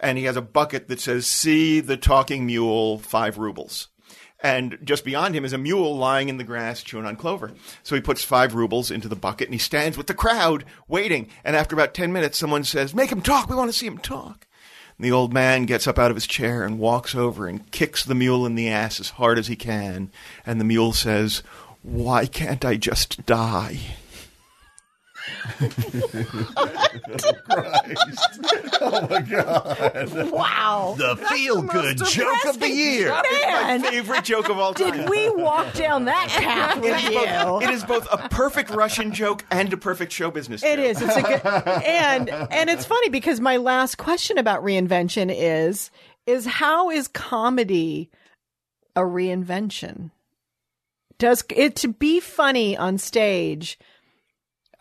and he has a bucket that says, see the talking mule, five rubles. And just beyond him is a mule lying in the grass chewing on clover. So he puts five rubles into the bucket, and he stands with the crowd waiting. And after about ten minutes, someone says, make him talk. We want to see him talk. And the old man gets up out of his chair and walks over and kicks the mule in the ass as hard as he can. And the mule says, why can't I just die? Oh, Christ. Oh, my God. Wow. The feel-good joke of the year. Man. It's my favorite joke of all time. Did we walk down that path with you? Both, it is both a perfect Russian joke and a perfect show business joke. It is. It's a good, and, and it's funny because my last question about reinvention is, is how is comedy a reinvention? Does it to be funny on stage...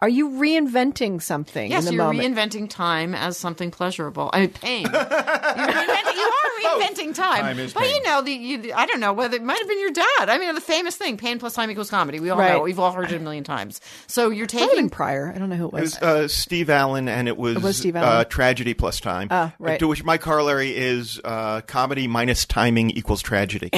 Are you reinventing something? Yes, in the you're moment? Reinventing time as something pleasurable. I mean, pain. You're reinventing, you are reinventing oh, time. time is but pain. You know, the, you, I don't know whether it might have been your dad. I mean, the famous thing: pain plus time equals comedy. We all right. know. We've all heard it a million times. So you're taking prior. I don't know who it was. It was uh, Steve Allen, and it was, it was Steve Allen. Uh, tragedy plus time. Uh, right. To which my corollary is uh, comedy minus timing equals tragedy.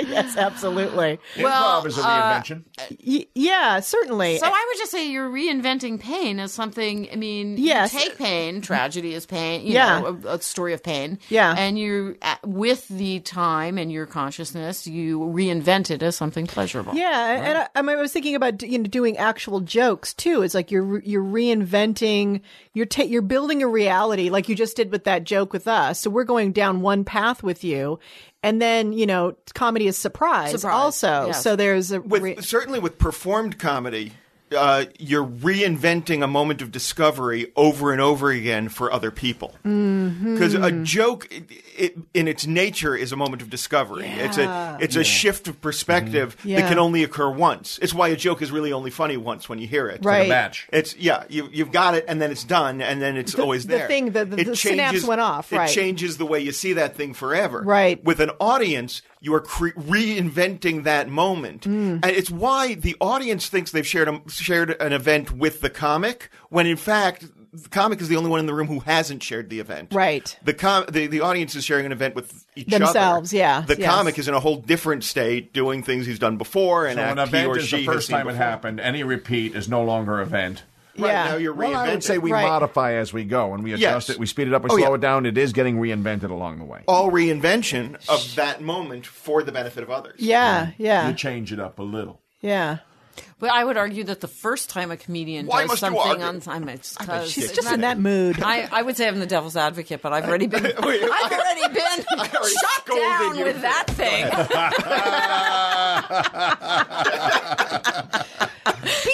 Yes, absolutely. Well, improv is a reinvention. Uh, y- yeah, certainly. So I would just say you're reinventing pain as something. I mean, yes. You take pain. Tragedy is pain. You yeah. know, a, a story of pain. Yeah. And you, with the time and your consciousness, you reinvent it as something pleasurable. Yeah, right? and I, I, mean, I was thinking about you know doing actual jokes too. It's like you're you're reinventing. You're ta- you're building a reality like you just did with that joke with us. So we're going down one path with you. And then, you know, comedy is surprise, surprise. also. Yes. So there's a re- with, certainly with performed comedy, uh, you're reinventing a moment of discovery over and over again for other people. Because mm-hmm. a joke, it, it, in its nature, is a moment of discovery. Yeah. It's a it's yeah. a shift of perspective mm-hmm. yeah. that can only occur once. It's why a joke is really only funny once when you hear it. Right. It's like a match. It's yeah. You you've got it, and then it's done, and then it's the, always there. The thing, the, the, the synapse went off. Right. It changes the way you see that thing forever. Right. With an audience, you are cre- reinventing that moment, mm. and it's why the audience thinks they've shared a, shared an event with the comic, when in fact. The comic is the only one in the room who hasn't shared the event. Right. The com- the, the audience is sharing an event with each Themselves, other. Themselves, yeah. The yes. comic is in a whole different state doing things he's done before. And so act an event he or is she the first time before. It happened. Any repeat is no longer event. Right, yeah. Now you're reinventing. Well, I would say we right. modify as we go, and we adjust yes. it, we speed it up, we oh, slow yeah. it down. It is getting reinvented along the way. All reinvention of that moment for the benefit of others. Yeah, right. yeah. You change it up a little. Yeah. But I would argue that the first time a comedian Why does something on time, it's because she's just in that mood. I, I would say I'm the devil's advocate, but I've already been I've already been already shot down with you. That thing.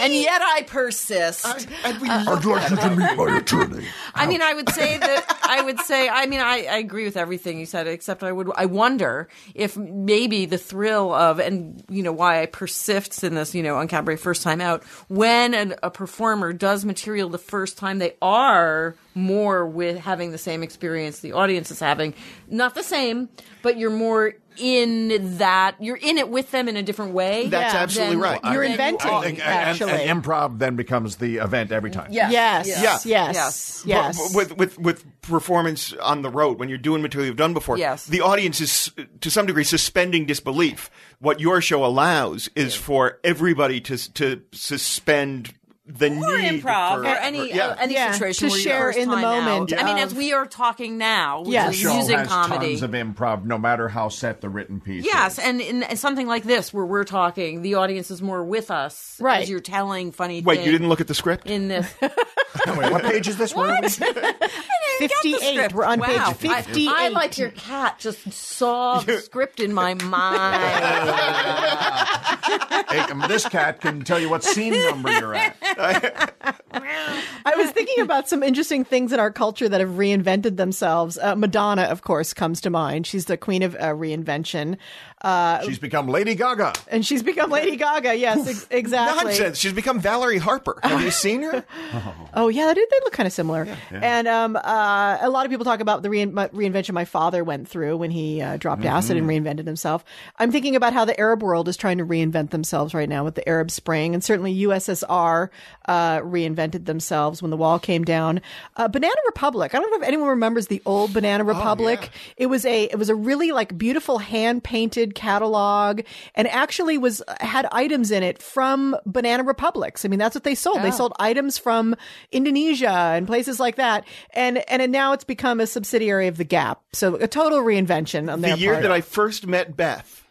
And yet I persist. I, I, I'd like you to meet my attorney. I mean, I would say that I would say. I mean, I, I agree with everything you said, except I would. I wonder if maybe the thrill of and you know why I persist in this. You know, on Cabaret first time out, when an, a performer does material the first time, they are more with having the same experience the audience is having. Not the same, but you're more. In that you're in it with them in a different way. That's yeah. absolutely then right. You're I, inventing. I think, actually, and, and improv then becomes the event every time. Yes, yes, yes, yeah. yes. yes. But, but with with with performance on the road, when you're doing material you've done before, yes. the audience is to some degree suspending disbelief. What your show allows is yeah. for everybody to to suspend. The or need improv for, or any for, yeah. uh, any yeah. situation to share in the moment. Out, yeah. I mean, as we are talking now, yes. the show using has comedy, tons of improv, no matter how set the written piece. Yes, is. and in something like this where we're talking, the audience is more with us right. as you're telling funny. Wait, things you didn't look at the script in this. No, wait, what page is this? What? fifty-eight. We're on wow. page fifty-eight. I, I like your cat just saw the script in my mind. Hey, um, this cat can tell you what scene number you're at. I was thinking about some interesting things in our culture that have reinvented themselves. Uh, Madonna, of course, comes to mind. She's the queen of uh, reinvention. Uh, she's become Lady Gaga. And she's become Lady Gaga, yes, ex- exactly. Nonsense. She's become Valerie Harper. Have you seen her? Oh, oh yeah, they, they look kind of similar. Yeah, yeah. And um, uh, a lot of people talk about the rein- reinvention my father went through when he uh, dropped mm-hmm. acid and reinvented himself. I'm thinking about how the Arab world is trying to reinvent themselves right now with the Arab Spring. And certainly U S S R uh, reinvented themselves when the wall came down. Uh, Banana Republic. I don't know if anyone remembers the old Banana Republic. Oh, yeah. It was a it was a really like beautiful hand-painted catalog, and actually was had items in it from Banana Republics. I mean, that's what they sold. Oh. They sold items from Indonesia and places like that. And and now it's become a subsidiary of the Gap. So a total reinvention on their part. The year that I first met Beth,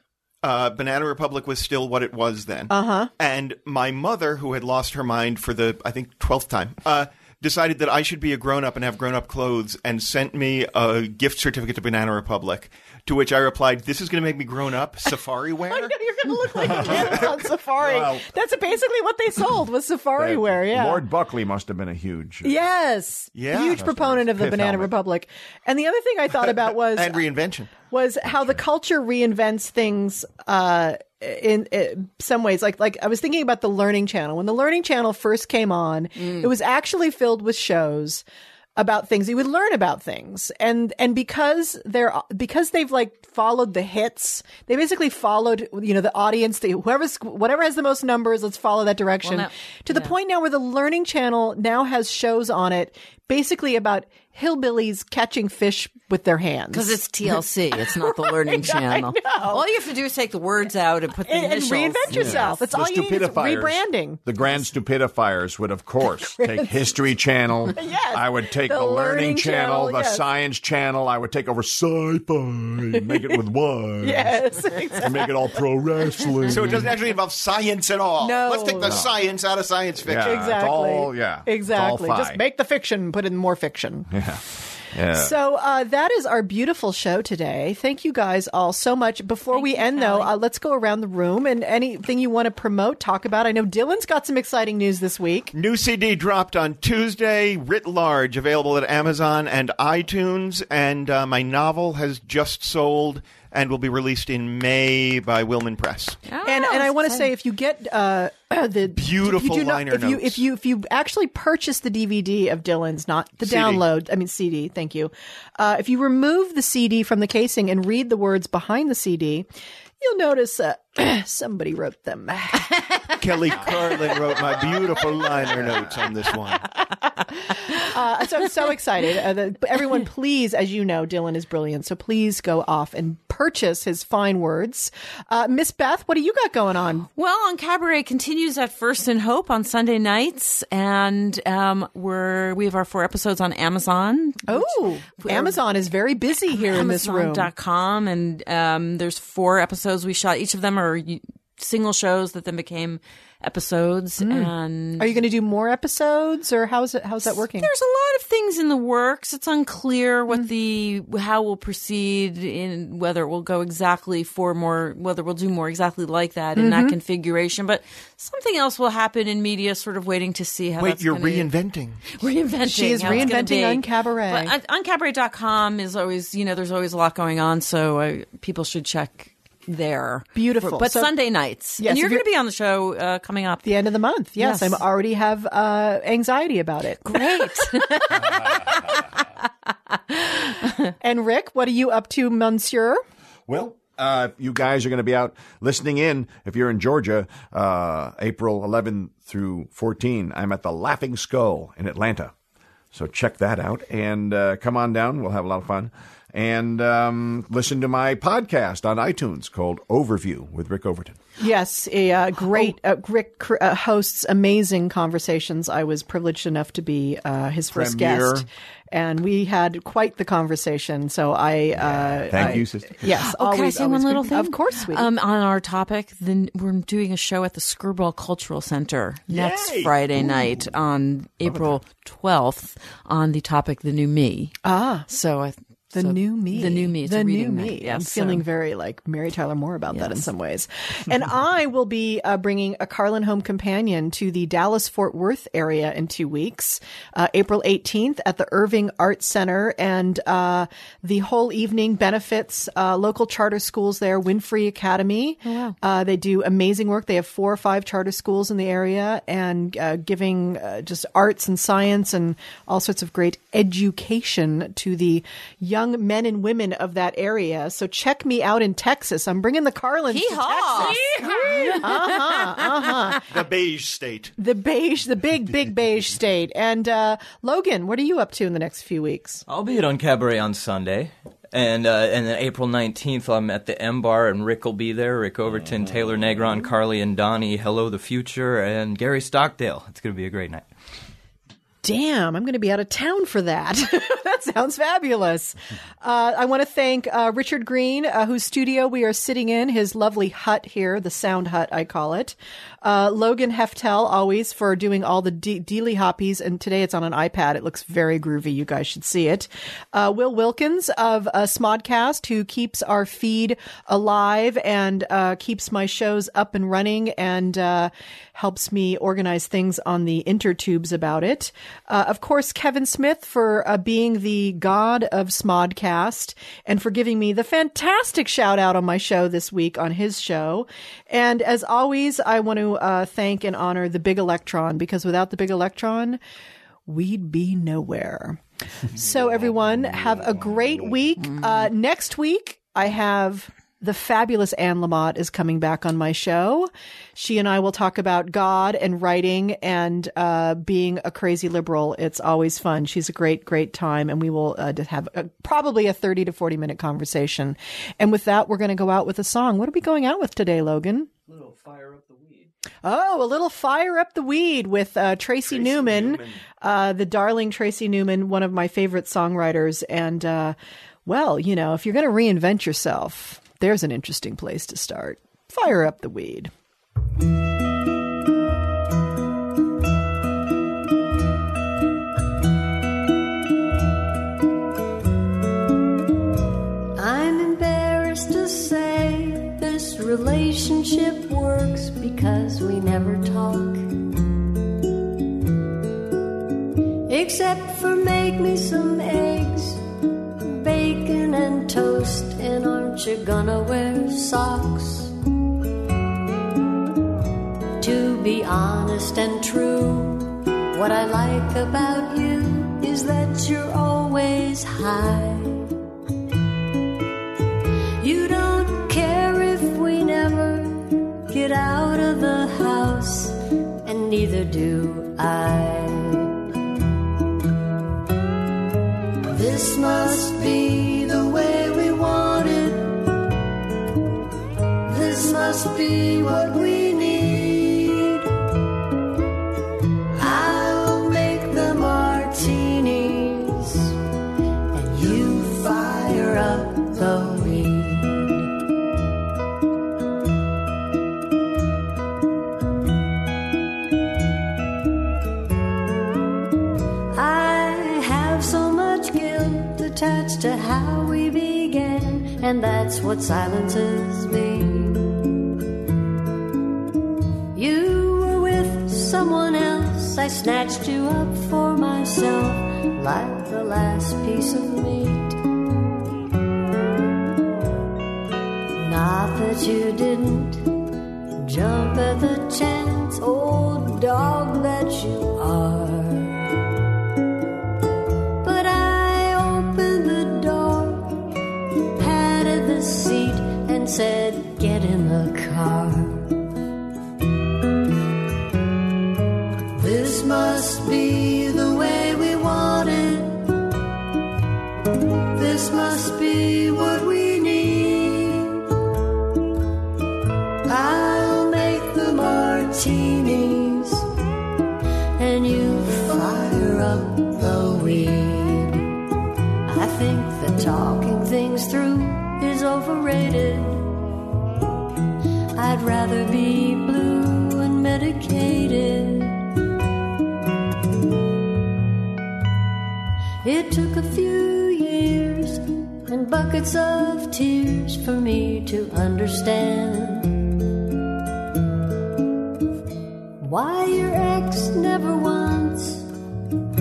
uh, Banana Republic was still what it was then. Uh-huh. And my mother, who had lost her mind for the, I think, twelfth time, uh, decided that I should be a grown-up and have grown-up clothes and sent me a gift certificate to Banana Republic. To which I replied, "This is going to make me grown up safari wear." I know, you're going to look like a man on safari. Wow. That's basically what they sold, was safari that, wear. Yeah, Lord Buckley must have been a huge, uh, yes, yeah, huge proponent of the Banana helmet. Republic. And the other thing I thought about was and reinvention was how the culture reinvents things uh, in, in some ways. Like, like I was thinking about the Learning Channel. When the Learning Channel first came on, mm. it was actually filled with shows about things you would learn about things, and and because they're because they've like followed the hits, they basically followed you know the audience, the, whoever's whatever has the most numbers, let's follow that direction. Well, now, to the yeah. point now where the Learning Channel now has shows on it basically about hillbillies catching fish with their hands. Because it's T L C. It's not the Learning right, Channel. All you have to do is take the words out and put the and, initials. And reinvent yourself. Yeah. That's the all you need is rebranding. The Grand Stupidifiers would, of course, take History Channel. Yes. I would take the, the Learning, Learning Channel, Channel the yes. Science Channel. I would take over Sci-Fi and make it with wise. Yes, exactly. And make it all pro wrestling. So it doesn't actually involve science at all. No. Let's take the no. science out of science fiction. Yeah, exactly. It's all, yeah, exactly. It's all just make the fiction, put in more fiction. Yeah. Yeah. So uh, that is our beautiful show today. Thank you guys all so much. Before Thank we end, Kelly. though, uh, let's go around the room and anything you want to promote, talk about. I know Dylan's got some exciting news this week. New C D dropped on Tuesday, writ large, available at Amazon and iTunes. And uh, my novel has just sold and will be released in May by Wilman Press. Oh, and and I want to say, if you get uh, the beautiful you liner not, if notes, you, if you if you actually purchase the D V D of Dylan's, not the CD. download, I mean C D. Thank you. Uh, if you remove the C D from the casing and read the words behind the C D, you'll notice uh, somebody wrote them. Kelly Carlin wrote my beautiful liner notes on this one. Uh, so I'm so excited. Uh, the, everyone, please, as you know, Dylan is brilliant. So please go off and purchase his fine words. Uh, Miss Beth, what do you got going on? Well, Uncabaret continues at First and Hope on Sunday nights. And um, we're, we have our four episodes on Amazon. Oh, Amazon is very busy here in this room. Amazon dot com. And um, there's four episodes we shot. Each of them are single shows that then became episodes. Mm. And are you going to do more episodes, or how's it how's that working? There's a lot of things in the works. It's unclear what mm. the how we'll proceed in, whether we'll go exactly for more, whether we'll do more exactly like that in mm-hmm. that configuration, but something else will happen in media, sort of waiting to see how wait that's you're gonna, reinventing reinventing she is reinventing Uncabaret. Uncabaret dot com is always, you know, there's always a lot going on, so uh, people should check there. Beautiful. But so, Sunday nights. Yes, and you're, you're going to be on the show uh, coming up. The end of the month. Yes. yes. I already have uh, anxiety about it. Great. And Rick, what are you up to, Monsieur? Well, uh, you guys are going to be out listening in. If you're in Georgia, uh, April eleventh through fourteenth, I'm at the Laughing Skull in Atlanta. So check that out and uh, come on down. We'll have a lot of fun. And um, listen to my podcast on iTunes called Overview with Rick Overton. Yes, a uh, great uh, Rick uh, hosts amazing conversations. I was privileged enough to be uh, his first Premier. guest. And we had quite the conversation. So I... Uh, Thank I, you, sister. Yes. Oh, always, can I say one little good. thing? Of course, sweetie. Um, on our topic, then we're doing a show at the Skirball Cultural Center next Yay! Friday Ooh. night on April twelfth on the topic, The New Me. Ah. So I... The so, new me. The new me. It's the new me. Yes, I'm so. feeling very like Mary Tyler Moore about yes. that in some ways. And I will be uh, bringing a Carlin Home Companion to the Dallas-Fort Worth area in two weeks, uh, April eighteenth at the Irving Arts Center. And uh, the whole evening benefits uh, local charter schools there, Winfrey Academy. Oh, wow. uh, they do amazing work. They have four or five charter schools in the area and uh, giving uh, just arts and science and all sorts of great education to the young men and women of that area. So check me out in Texas. I'm bringing the Carlins Hee-haw. to Texas. Uh-huh, uh-huh. The beige state. The beige, the big, big beige state. And uh, Logan, what are you up to in the next few weeks? I'll be at Uncabaret on Sunday. And uh, and then April nineteenth, I'm at the M Bar, and Rick will be there. Rick Overton, mm-hmm. Taylor Negron, Carly and Donnie, Hello the Future, and Gary Stockdale. It's going to be a great night. damn, I'm going to be out of town for that. That sounds fabulous. Uh, I want to thank uh, Richard Green, uh, whose studio we are sitting in, his lovely hut here, the sound hut, I call it. Uh, Logan Heftel, always, for doing all the de- dealy hoppies. And today it's on an iPad. It looks very groovy. You guys should see it. Uh, Will Wilkins of uh, Smodcast, who keeps our feed alive and uh, keeps my shows up and running and uh, helps me organize things on the intertubes about it. Uh, of course, Kevin Smith for uh, being the god of Smodcast and for giving me the fantastic shout out on my show this week on his show. And as always, I want to uh, thank and honor the Big Electron, because without the Big Electron, we'd be nowhere. So everyone, have a great week. Uh, next week, I have... the fabulous Anne Lamott is coming back on my show. She and I will talk about God and writing and uh, being a crazy liberal. It's always fun. She's a great, great time. And we will uh, have a, probably a thirty to forty minute conversation. And with that, we're going to go out with a song. What are we going out with today, Logan? A little Fire Up the Weed. Oh, a little Fire Up the Weed with uh, Tracy, Tracy Newman, Newman. Uh, the darling Tracy Newman, one of my favorite songwriters. And, uh, well, you know, if you're going to reinvent yourself... there's an interesting place to start. Fire up the weed. I'm embarrassed to say this relationship works because we never talk. Except for make me some eggs, bacon and toast, and aren't you gonna wear socks? To be honest and true, what I like about you is that you're always high. You don't care if we never get out of the house, and neither do I. This must be the way we want it. This must be what we need. I'll make the martinis and you fire up the weed. I have so much guilt attached to how we began, and that's what silences me. You were with someone else, I snatched you up for myself, like the last piece of meat. Not that you didn't jump at the chance, old dog that you are. Seat and said, get in the car. This must be the way we want it. This must be what we need. I'll make the martinis and you fire up the weed. I think that talking things through is overrated. I'd rather be blue and medicated. It took a few years and buckets of tears for me to understand why your ex never once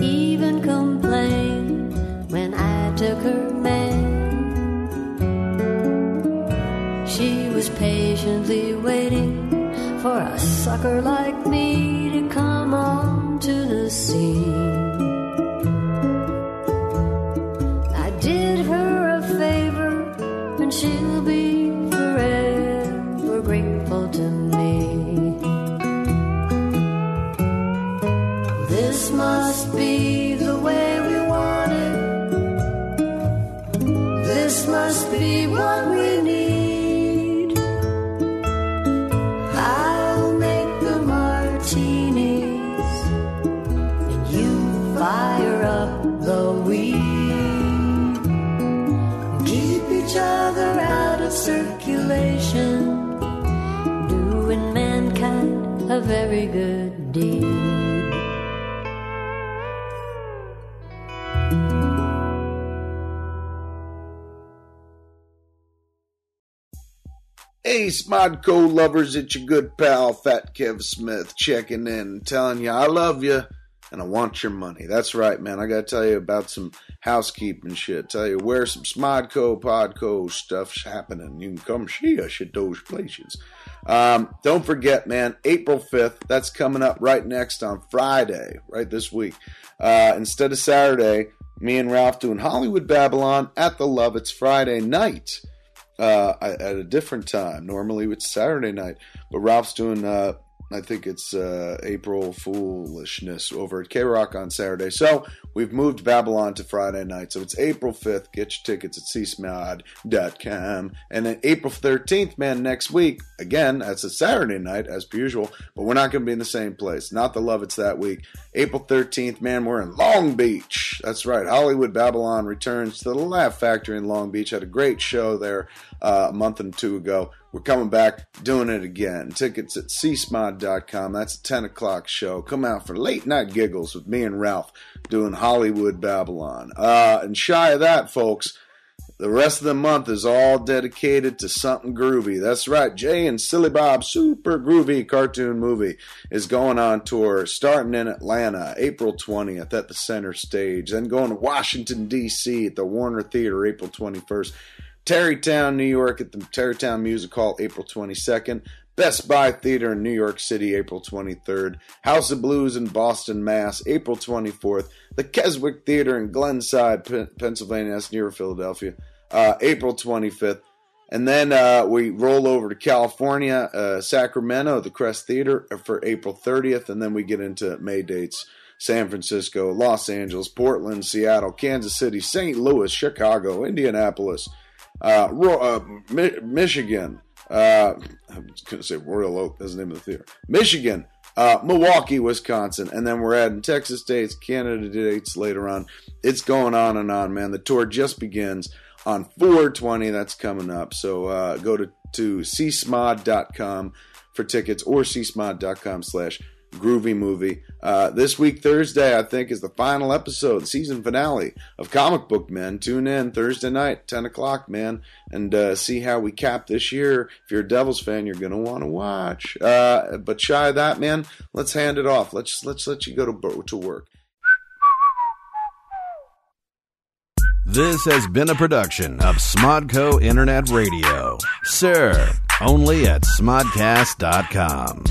even complained when I took her man. She was patiently waiting for a sucker like me to come onto the scene. I did her a favor, and she'll be forever grateful to me. This must be the way we want it. This must be what we need. circulation, doing mankind a very good deed. Hey, Smodco lovers, it's your good pal, Fat Kev Smith, checking in, telling you I love you, and I want your money. That's right, man. I got to tell you about some housekeeping shit. Tell you where some Smodco, Podco stuff's happening. You can come see us at those places. Um, don't forget, man, April fifth, that's coming up right next on Friday, right this week. Uh, instead of Saturday, me and Ralph doing Hollywood Babylon at the Love. It's Friday night. Uh, at a different time. Normally it's Saturday night, but Ralph's doing, uh, I think it's uh, April Foolishness over at K-Rock on Saturday. So we've moved Babylon to Friday night. So it's April fifth. Get your tickets at c smod dot com. And then April thirteenth, man, next week. Again, that's a Saturday night as per usual, but we're not going to be in the same place. Not the Love It's that week. April thirteenth, man, we're in Long Beach. That's right. Hollywood Babylon returns to the Laugh Factory in Long Beach. Had a great show there uh, a month and two ago. We're coming back, doing it again. Tickets at c smod dot com. That's a ten o'clock show. Come out for late night giggles with me and Ralph doing Hollywood Babylon. Uh, and shy of that, folks, the rest of the month is all dedicated to something groovy. That's right. Jay and Silly Bob's super groovy cartoon movie is going on tour, starting in Atlanta, April twentieth at the Center Stage, then going to Washington, D C at the Warner Theater, April twenty-first. Tarrytown, New York at the Tarrytown Music Hall, April twenty-second. Best Buy Theater in New York City, April twenty-third. House of Blues in Boston, Mass, April twenty-fourth. The Keswick Theater in Glenside, P- Pennsylvania, that's near Philadelphia, uh, April twenty-fifth. And then uh, we roll over to California, uh, Sacramento, the Crest Theater for April thirtieth. And then we get into May dates. San Francisco, Los Angeles, Portland, Seattle, Kansas City, Saint Louis, Chicago, Indianapolis, Uh, Ro- uh, Mi- Michigan, uh, I was going to say Royal Oak, that's the name of the theater, Michigan, uh, Milwaukee, Wisconsin, and then we're adding Texas dates, Canada dates later on. It's going on and on, man. The tour just begins on four twenty, that's coming up, so uh, go to, to c smod dot com for tickets or c smod dot com slash groovy movie. Uh, this week, Thursday, I think, is the final episode, season finale of Comic Book Men. Tune in Thursday night, ten o'clock, man, and uh, see how we cap this year. If you're a Devils fan, you're going to want to watch. Uh, but shy of that, man, let's hand it off. Let's let's let you go to to work. This has been a production of Smodco Internet Radio. Sir, only at smodcast dot com.